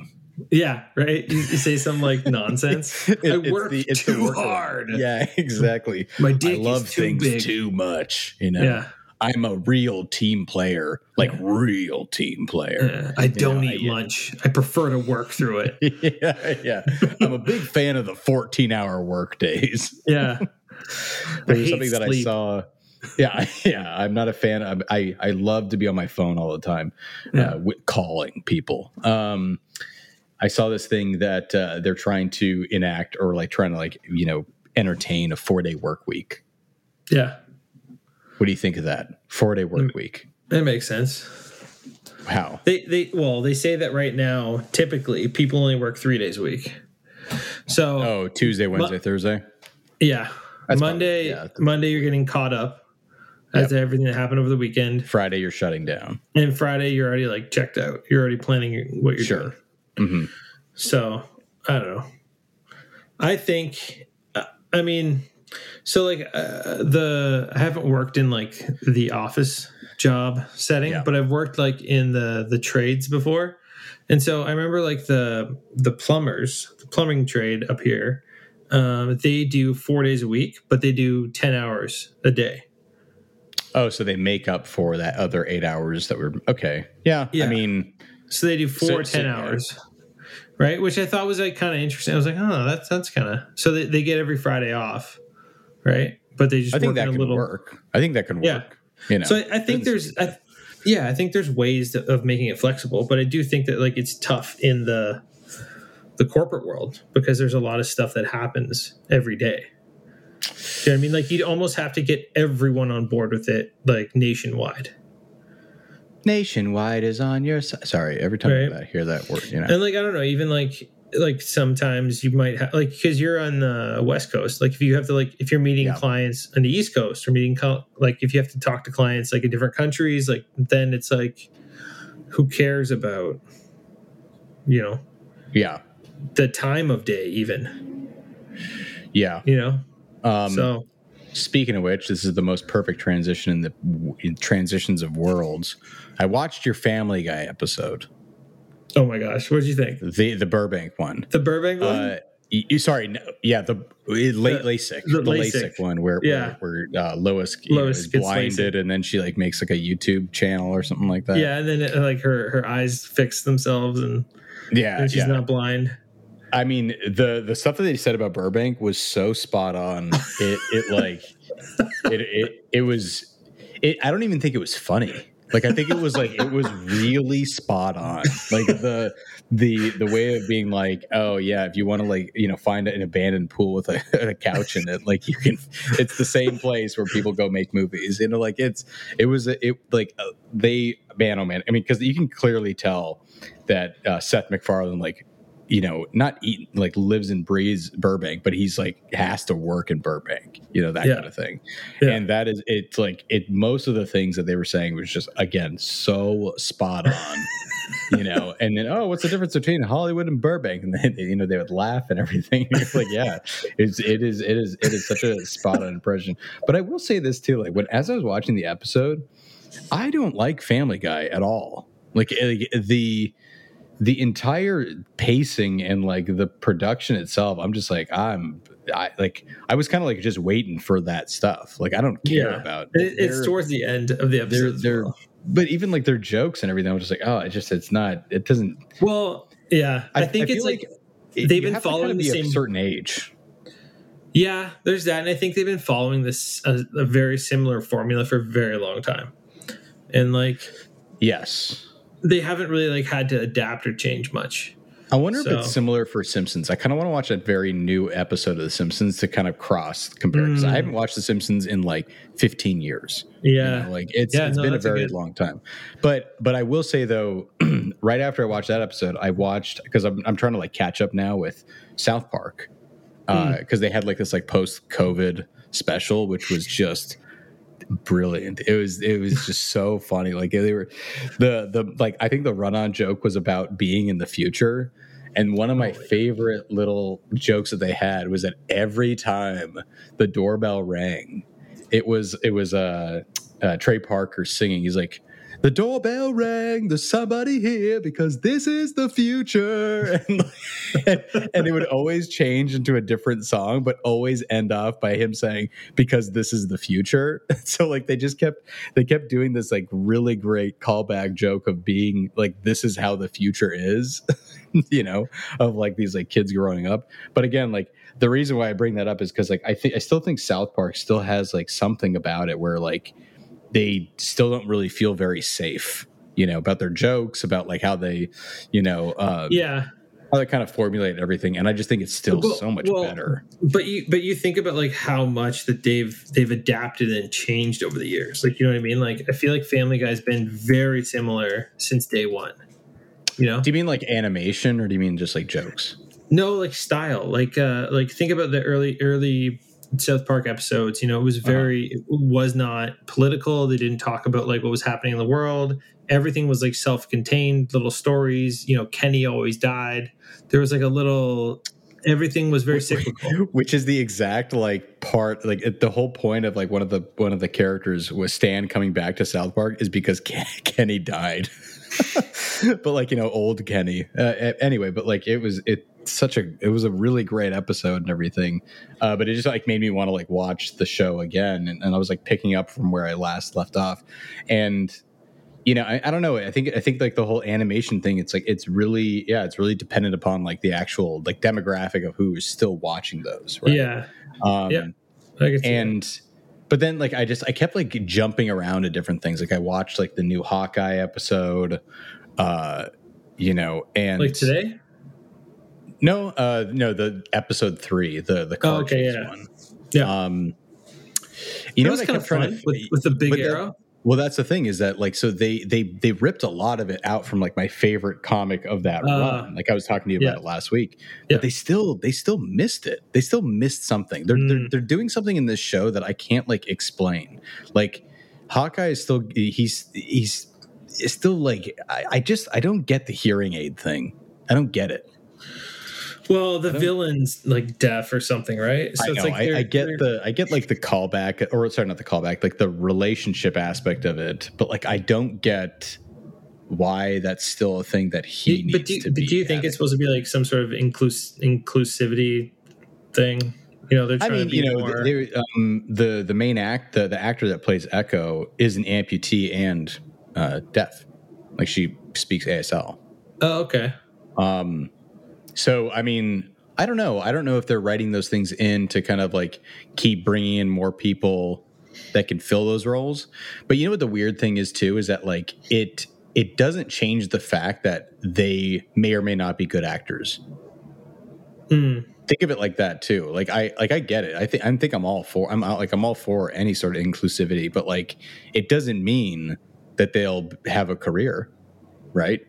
Yeah, right. You, you say some like nonsense. it, I work it's the, it's too hard. Yeah, exactly. My dick I love is too things big. Too much. You know. Yeah. I'm a real team player, like yeah. real team player. Yeah. I don't you know, eat I, lunch. I prefer to work through it. yeah, yeah. I'm a big fan of the fourteen-hour work days. Yeah. There's something sleep. that I saw. Yeah, yeah. I'm not a fan. I I, I love to be on my phone all the time, yeah. uh, with calling people. Um, I saw this thing that uh, they're trying to enact or like trying to like, you know, entertain a four-day work week. Yeah. What do you think of that? Four-day work week. That makes sense. How? They they well, they say that right now, typically, people only work three days a week. So oh, Tuesday, Wednesday, mo- Thursday? Yeah. That's Monday, probably, yeah. Monday you're getting caught up yep. as to everything that happened over the weekend. Friday, you're shutting down. And Friday, you're already, like, checked out. You're already planning what you're sure. doing. Mm-hmm. So, I don't know. I think, uh, I mean... So like uh, the I haven't worked in like the office job setting, yeah. but I've worked like in the the trades before. And so I remember like the the plumbers, the plumbing trade up here, um, they do four days a week, but they do ten hours a day. Oh, so they make up for that other eight hours that were OK. Yeah. yeah. I mean, so they do four so, ten so, hours. Yeah. Right. Which I thought was like kind of interesting. I was like, oh, that's that's kind of so they, they get every Friday off. Right, but they just I think work that in a can little... work. I think that can work. Yeah. You know, so I, I think there's, I, yeah, I think there's ways to, of making it flexible, but I do think that like it's tough in the the corporate world because there's a lot of stuff that happens every day. You know what I mean? Like you almost have to get everyone on board with it, like nationwide. Nationwide is on your side. Sorry, every time right? I hear that word, you know, and like I don't know, even like. Like sometimes you might have like because you're on the West Coast, like if you have to like if you're meeting yeah. clients on the East Coast or meeting co- like if you have to talk to clients like in different countries, like then it's like who cares about, you know, yeah, the time of day even. Yeah. You know, um, so speaking of which, this is the most perfect transition in the in transitions of worlds. I watched your Family Guy episode. Oh my gosh! What did you think? The the Burbank one. The Burbank one. Uh, you sorry, no, yeah. The late LASIK, the, the LASIK, LASIK one, where yeah. where, where uh, Lois, Lois you know, is blinded, LASIK. And then she like makes like a YouTube channel or something like that. Yeah, and then it, like her, her eyes fix themselves, and yeah, and she's yeah. not blind. I mean, the the stuff that they said about Burbank was so spot on. it it like it it it was. It I don't even think it was funny. Like, I think it was, like, it was really spot on. Like, the the the way of being like, oh, yeah, if you want to, like, you know, find an abandoned pool with a, a couch in it, like, you can, it's the same place where people go make movies. You know, like, it's, it was, it like, they, man, oh, man. I mean, because you can clearly tell that uh, Seth MacFarlane, like, you know, not eat, like, lives and breathes Burbank, but he's, like, has to work in Burbank, you know, that yeah. kind of thing. Yeah. And that is, it's, like, it. most of the things that they were saying was just, again, so spot on, you know. And then, oh, what's the difference between Hollywood and Burbank? And then, you know, they would laugh and everything. It's like, yeah, it's, it is, it is, it is such a spot on impression. But I will say this, too, like, when, as I was watching the episode, I don't like Family Guy at all. Like, like the the entire pacing and like the production itself, I'm just like I'm I like I was kind of like just waiting for that stuff. Like I don't care yeah. about it. It's towards the end of the episode. They're, well. they're, but even like their jokes and everything, I'm just like, oh, it just it's not. It doesn't. Well, yeah, I, I think I it's like, like they've been following the same certain age. Yeah, there's that, and I think they've been following this a, a very similar formula for a very long time, and like, yes, they haven't really like had to adapt or change much. I wonder so. if it's similar for Simpsons. I kind of want to watch a very new episode of The Simpsons to kind of cross compare because mm. I haven't watched The Simpsons in like fifteen years. Yeah, you know, like it's yeah, it's no, been a very a good... long time. But but I will say though, right after I watched that episode, I watched because I'm I'm trying to like catch up now with South Park. Because uh, they had like this like post-COVID special, which was just brilliant. It was it was just so funny. Like they were the the like I think the run-on joke was about being in the future, and one of my favorite little jokes that they had was that every time the doorbell rang, it was it was uh, uh, Trey Parker singing. He's like, the doorbell rang, there's somebody here because this is the future. And, and, and it would always change into a different song, but always end off by him saying, because this is the future. So like they just kept, they kept doing this like really great callback joke of being like, this is how the future is, you know, of like these like kids growing up. But again, like the reason why I bring that up is because like, I think, I still think South Park still has like something about it where like, they still don't really feel very safe, you know, about their jokes, about like how they, you know, uh, yeah, how they kind of formulate everything. And I just think it's still well, so much well, better. But you, but you think about like how much that they've they've adapted and changed over the years. Like, you know what I mean? Like, I feel like Family Guy's been very similar since day one. You know? Do you mean like animation, or do you mean just like jokes? No, like style. Like, uh, like think about the early early. South Park episodes, you know, it was very, uh-huh. it was not political. They didn't talk about like what was happening in the world. Everything was like self-contained little stories. You know, Kenny always died. There was like a little, everything was very cyclical. Which is the exact like part, like it, the whole point of like one of the, one of the characters was Stan coming back to South Park is because Ken, Kenny died. But like, you know, old Kenny uh, anyway, but like it was, it, such a it was a really great episode and everything uh but it just like made me want to like watch the show again and, and I was like picking up from where I last left off and you know I, I don't know I think I think like the whole animation thing it's like it's really yeah it's really dependent upon like the actual like demographic of who is still watching those right yeah um yeah I can see and that. But then like I just I kept like jumping around to different things like I watched like the new Hawkeye episode uh you know and like today No, uh, no, the episode three, the the car oh, okay, yeah. one. Yeah. Um, you that know, was kind of fun to, with, with the big arrow. That, well, that's the thing is that like so they they they ripped a lot of it out from like my favorite comic of that uh, run. Like I was talking to you yeah. about it last week, but yeah. they still they still missed it. They still missed something. They're mm. they're they're doing something in this show that I can't like explain. Like Hawkeye is still he's he's still like I, I just I don't get the hearing aid thing. I don't get it. Well, the villain's like deaf or something, right? So I know. It's like I, I get the, I get like the callback, or sorry, not the callback, like the relationship aspect of it. But like, I don't get why that's still a thing that he needs but do, to be. But do you think it's supposed to be like some sort of inclus- inclusivity thing? You know, they're trying I mean, to be you know, more... they, um, the the main act, the, the actor that plays Echo, is an amputee and uh, deaf. Like she speaks A S L. Oh, okay. Um. So, I mean, I don't know. I don't know if they're writing those things in to kind of like keep bringing in more people that can fill those roles. But you know what the weird thing is, too, is that like it it doesn't change the fact that they may or may not be good actors. Mm. Think of it like that, too. Like I like I get it. I think I think I'm all for I'm like I'm all for any sort of inclusivity. But like it doesn't mean that they'll have a career. Right.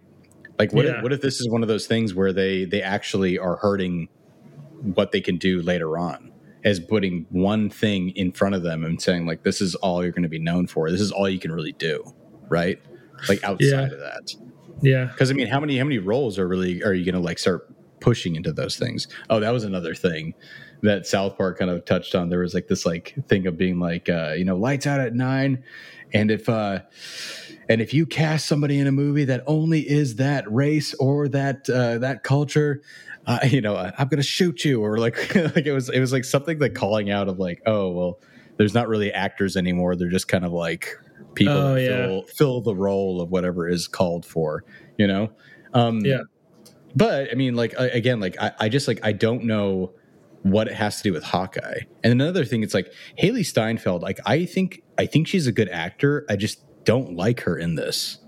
Like what, yeah. if, what if this is one of those things where they, they actually are hurting what they can do later on as putting one thing in front of them and saying like, this is all you're going to be known for. This is all you can really do. Right. Like outside yeah. of that. Yeah. Cause I mean, how many, how many roles are really, are you going to like start pushing into those things. Oh, that was another thing that South Park kind of touched on. There was like this like thing of being like, uh, you know, lights out at nine. And if uh, and if you cast somebody in a movie that only is that race or that uh, that culture, uh, you know, I'm going to shoot you. Or like, like it was it was like something like calling out of like, oh, well, there's not really actors anymore. They're just kind of like people oh, that yeah. fill, fill the role of whatever is called for, you know? Um, yeah. But I mean, like, I, again, like I, I just like I don't know what it has to do with Hawkeye. And another thing, it's like Haley Steinfeld, like I think I think she's a good actor. I just don't like her in this.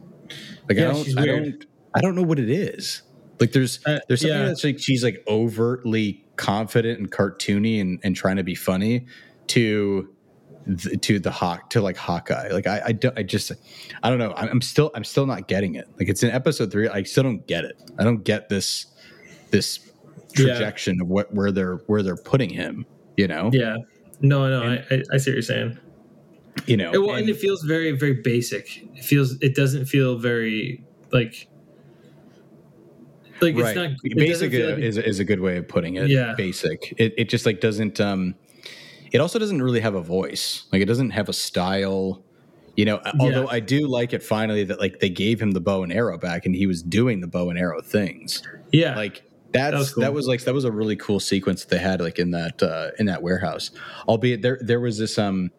Like yeah, I don't I don't I don't know what it is. Like there's uh, there's something yeah. that's like she's like overtly confident and cartoony and, and trying to be funny to the, to the hawk to like Hawkeye. Like I I, don't, I just I don't know. I'm still I'm still not getting it. Like it's in episode three. I still don't get it. I don't get this this projection yeah. of what where they're where they're putting him, you know? Yeah. No, no, and, I, I, I see what you're saying. You know, it, well, and, and it feels very, very basic. It feels it doesn't feel very like like right. it's not it basic like is is a good way of putting it. Yeah. Basic. It it just like doesn't um it also doesn't really have a voice. Like it doesn't have a style. You know, although yeah. I do like it finally that like they gave him the bow and arrow back and he was doing the bow and arrow things. Yeah. Like That's, that was, cool. that was like that was a really cool sequence that they had like in that uh, in that warehouse. Albeit there there was this um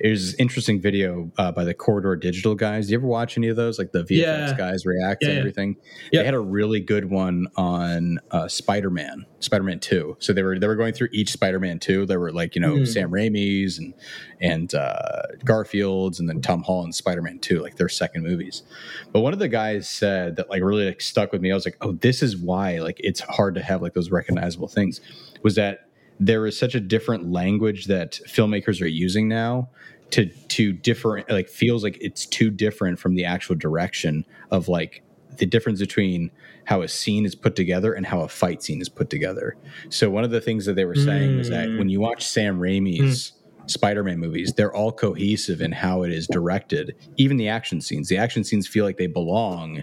it was this interesting video uh, by the Corridor Digital guys. Do you ever watch any of those? Like the V F X yeah. guys react yeah, and everything. Yeah. They had a really good one on uh, Spider-Man, Spider-Man two. So they were they were going through each Spider-Man two. There were like you know mm. Sam Raimi's and and uh, Garfield's and then Tom Holland's Spider-Man two, like their second movies. But one of the guys said that like really like stuck with me. I was like, oh, this is why like it's hard to have like those recognizable things. Was that there is such a different language that filmmakers are using now to to different like feels like it's too different from the actual direction of like the difference between how a scene is put together and how a fight scene is put together. So one of the things that they were saying mm. was that when you watch Sam Raimi's mm. Spider-Man movies, they're all cohesive in how it is directed. Even the action scenes, the action scenes feel like they belong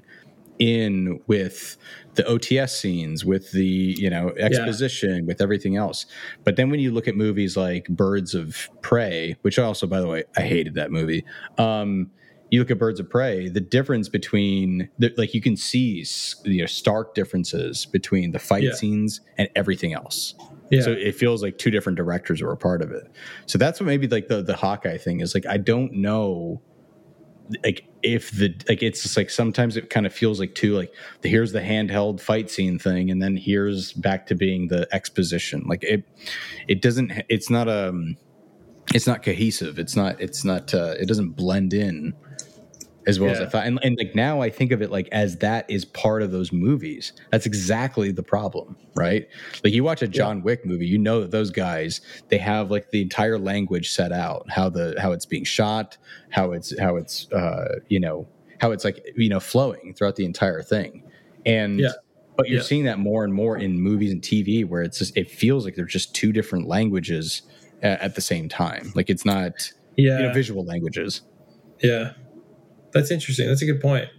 in with the O T S scenes, with the, you know, exposition, yeah. with everything else. But then when you look at movies like Birds of Prey, which also, by the way, I hated that movie. Um, you look at Birds of Prey, the difference between, the, like, you can see, you know, stark differences between the fight yeah. scenes and everything else. Yeah. So it feels like two different directors were a part of it. So that's what maybe, like, the, the Hawkeye thing is, like, I don't know... Like if the like it's just like sometimes it kind of feels like too like the, here's the handheld fight scene thing and then here's back to being the exposition like it it doesn't it's not um it's not cohesive it's not it's not uh, it doesn't blend in as well yeah. as I thought and, and like now I think of it like as that is part of those movies. That's exactly the problem, right? Like you watch a John yeah. Wick movie, you know that those guys, they have like the entire language set out, how the how it's being shot, how it's how it's uh you know how it's like you know flowing throughout the entire thing. And yeah. but you're yeah. seeing that more and more in movies and T V where it's just, it feels like there's just two different languages at, at the same time. Like it's not yeah. you know, visual languages. Yeah. That's interesting. That's a good point.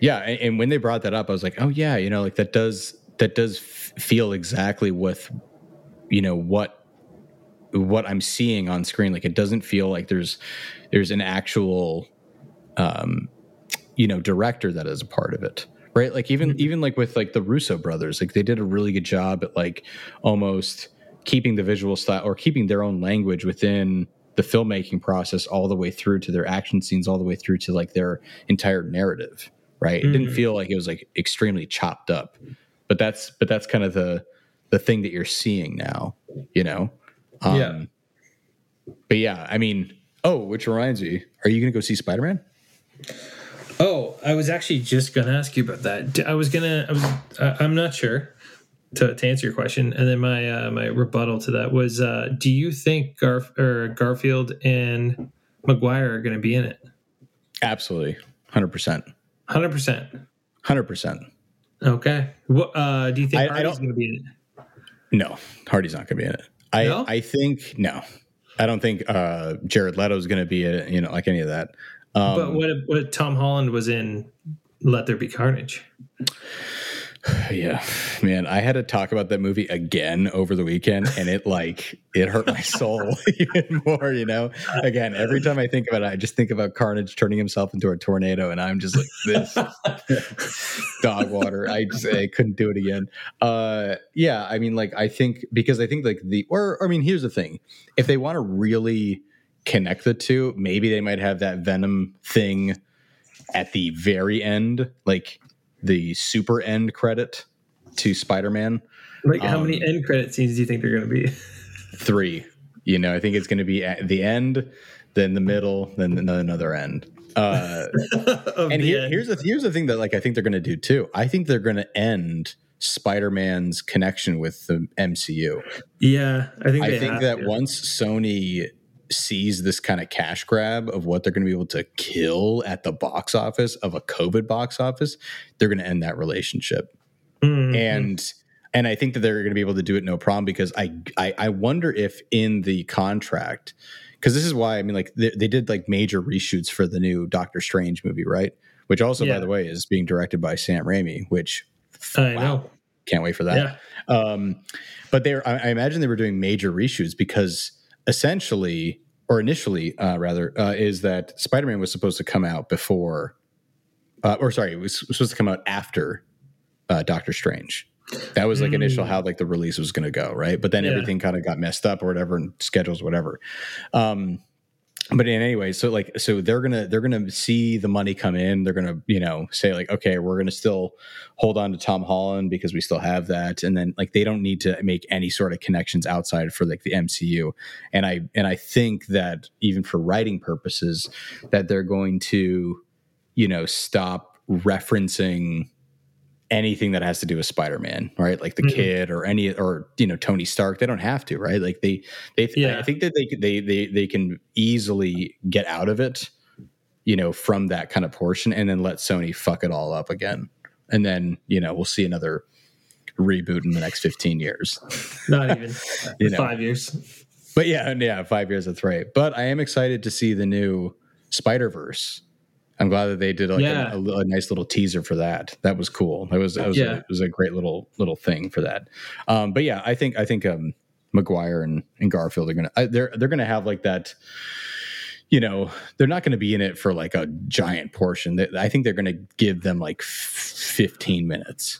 Yeah, and, and when they brought that up, I was like, "Oh yeah, you know, like that does that does f- feel exactly with, you know, what what I'm seeing on screen. Like it doesn't feel like there's there's an actual, um, you know, director that is a part of it, right? Like even mm-hmm. even like with like the Russo brothers, like they did a really good job at like almost keeping the visual style or keeping their own language within the filmmaking process all the way through to their action scenes, all the way through to like their entire narrative, right? It mm. didn't feel like it was like extremely chopped up, but that's, but that's kind of the, the thing that you're seeing now, you know? Um, yeah. But yeah, I mean, oh, which reminds me, are you going to go see Spider-Man? Oh, I was actually just going to ask you about that. I was going to, I was, uh, I'm not sure. To, to answer your question, and then my uh, my rebuttal to that was, uh, do you think Garf- or Garfield and Maguire are going to be in it? Absolutely, hundred percent, hundred percent, hundred percent. Okay, well, uh, do you think I, Hardy's going to be in it? No, Hardy's not going to be in it. I no? I think no, I don't think uh, Jared Leto's going to be in it, you know, like any of that. Um, but what if, what if Tom Holland was in Let There Be Carnage? Yeah, man, I had to talk about that movie again over the weekend, and it like it hurt my soul even more, you know. Again, every time I think about it, I just think about Carnage turning himself into a tornado, and I'm just like, this dog water. I just I couldn't do it again. Uh, yeah, I mean, like I think because I think like the or I mean, here's the thing: if they want to really connect the two, maybe they might have that Venom thing at the very end, like the super end credit to Spider-Man. Like, um, how many end credit scenes do you think they're going to be? Three. You know, I think it's going to be at the end, then the middle, then another end. Uh, and here, end. here's the here's the thing that like I think they're going to do too. I think they're going to end Spider-Man's connection with the M C U. Yeah, I think. I they think have that to. Once Sony sees this kind of cash grab of what they're going to be able to kill at the box office of a COVID box office, they're going to end that relationship. Mm-hmm. And and I think that they're going to be able to do it no problem, because I I, I wonder if in the contract, because this is why, I mean, like they, they did like major reshoots for the new Doctor Strange movie, right? Which also, yeah. by the way, is being directed by Sam Raimi, which I wow, know. Can't wait for that. Yeah. Um, but they were, I, I imagine they were doing major reshoots because essentially, or initially uh, rather, uh, is that Spider-Man was supposed to come out before, uh, or sorry, it was supposed to come out after uh, Doctor Strange. That was like mm. initial how like the release was going to go, right? But then yeah. everything kind of got messed up or whatever, and schedules, whatever. Um, but in anyway, so like, so they're gonna they're gonna see the money come in. They're gonna, you know, say like, okay, we're gonna still hold on to Tom Holland because we still have that. And then like they don't need to make any sort of connections outside for like the M C U. And I and I think that even for writing purposes, that they're going to, you know, stop referencing anything that has to do with Spider-Man, right? Like the mm-hmm. kid or any, or, you know, Tony Stark, they don't have to, right? Like they, they, th- yeah. I think that they, they, they, they can easily get out of it, you know, from that kind of portion, and then let Sony fuck it all up again. And then, you know, we'll see another reboot in the next fifteen years. Not even you know. Five years. But yeah, yeah, five years. That's right. But I am excited to see the new Spider-Verse. I'm glad that they did like yeah. a, a, a nice little teaser for that. That was cool. That was that was, yeah. a, it was a great little little thing for that. Um, but yeah, I think I think um, Maguire and, and Garfield are gonna I, they're they're gonna have like that. You know, they're not going to be in it for like a giant portion. They, I think they're going to give them like fifteen minutes.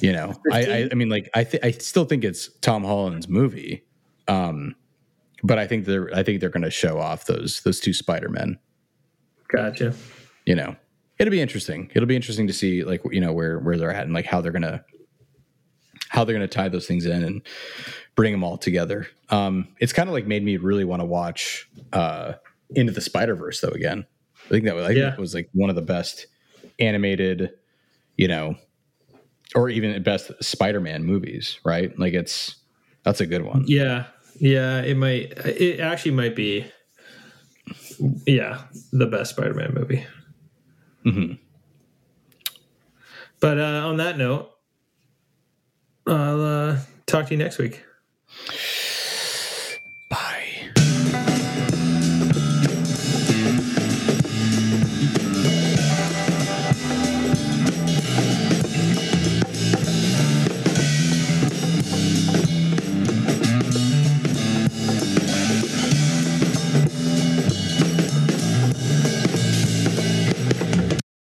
You know, I, I I mean, like I th- I still think it's Tom Holland's movie, um, but I think they're I think they're going to show off those those two Spider-Men. Gotcha. You know, it'll be interesting. It'll be interesting to see, like, you know, where, where they're at and like how they're gonna how they're gonna tie those things in and bring them all together. Um, it's kind of like made me really want to watch uh, Into the Spider-Verse though again. I think that was, I yeah. think it was like one of the best animated, you know, or even best Spider-Man movies, right? Like it's that's a good one. Yeah, yeah. It might. It actually might be. Yeah, the best Spider-Man movie. Mm-hmm. But uh, on that note, I'll uh, talk to you next week.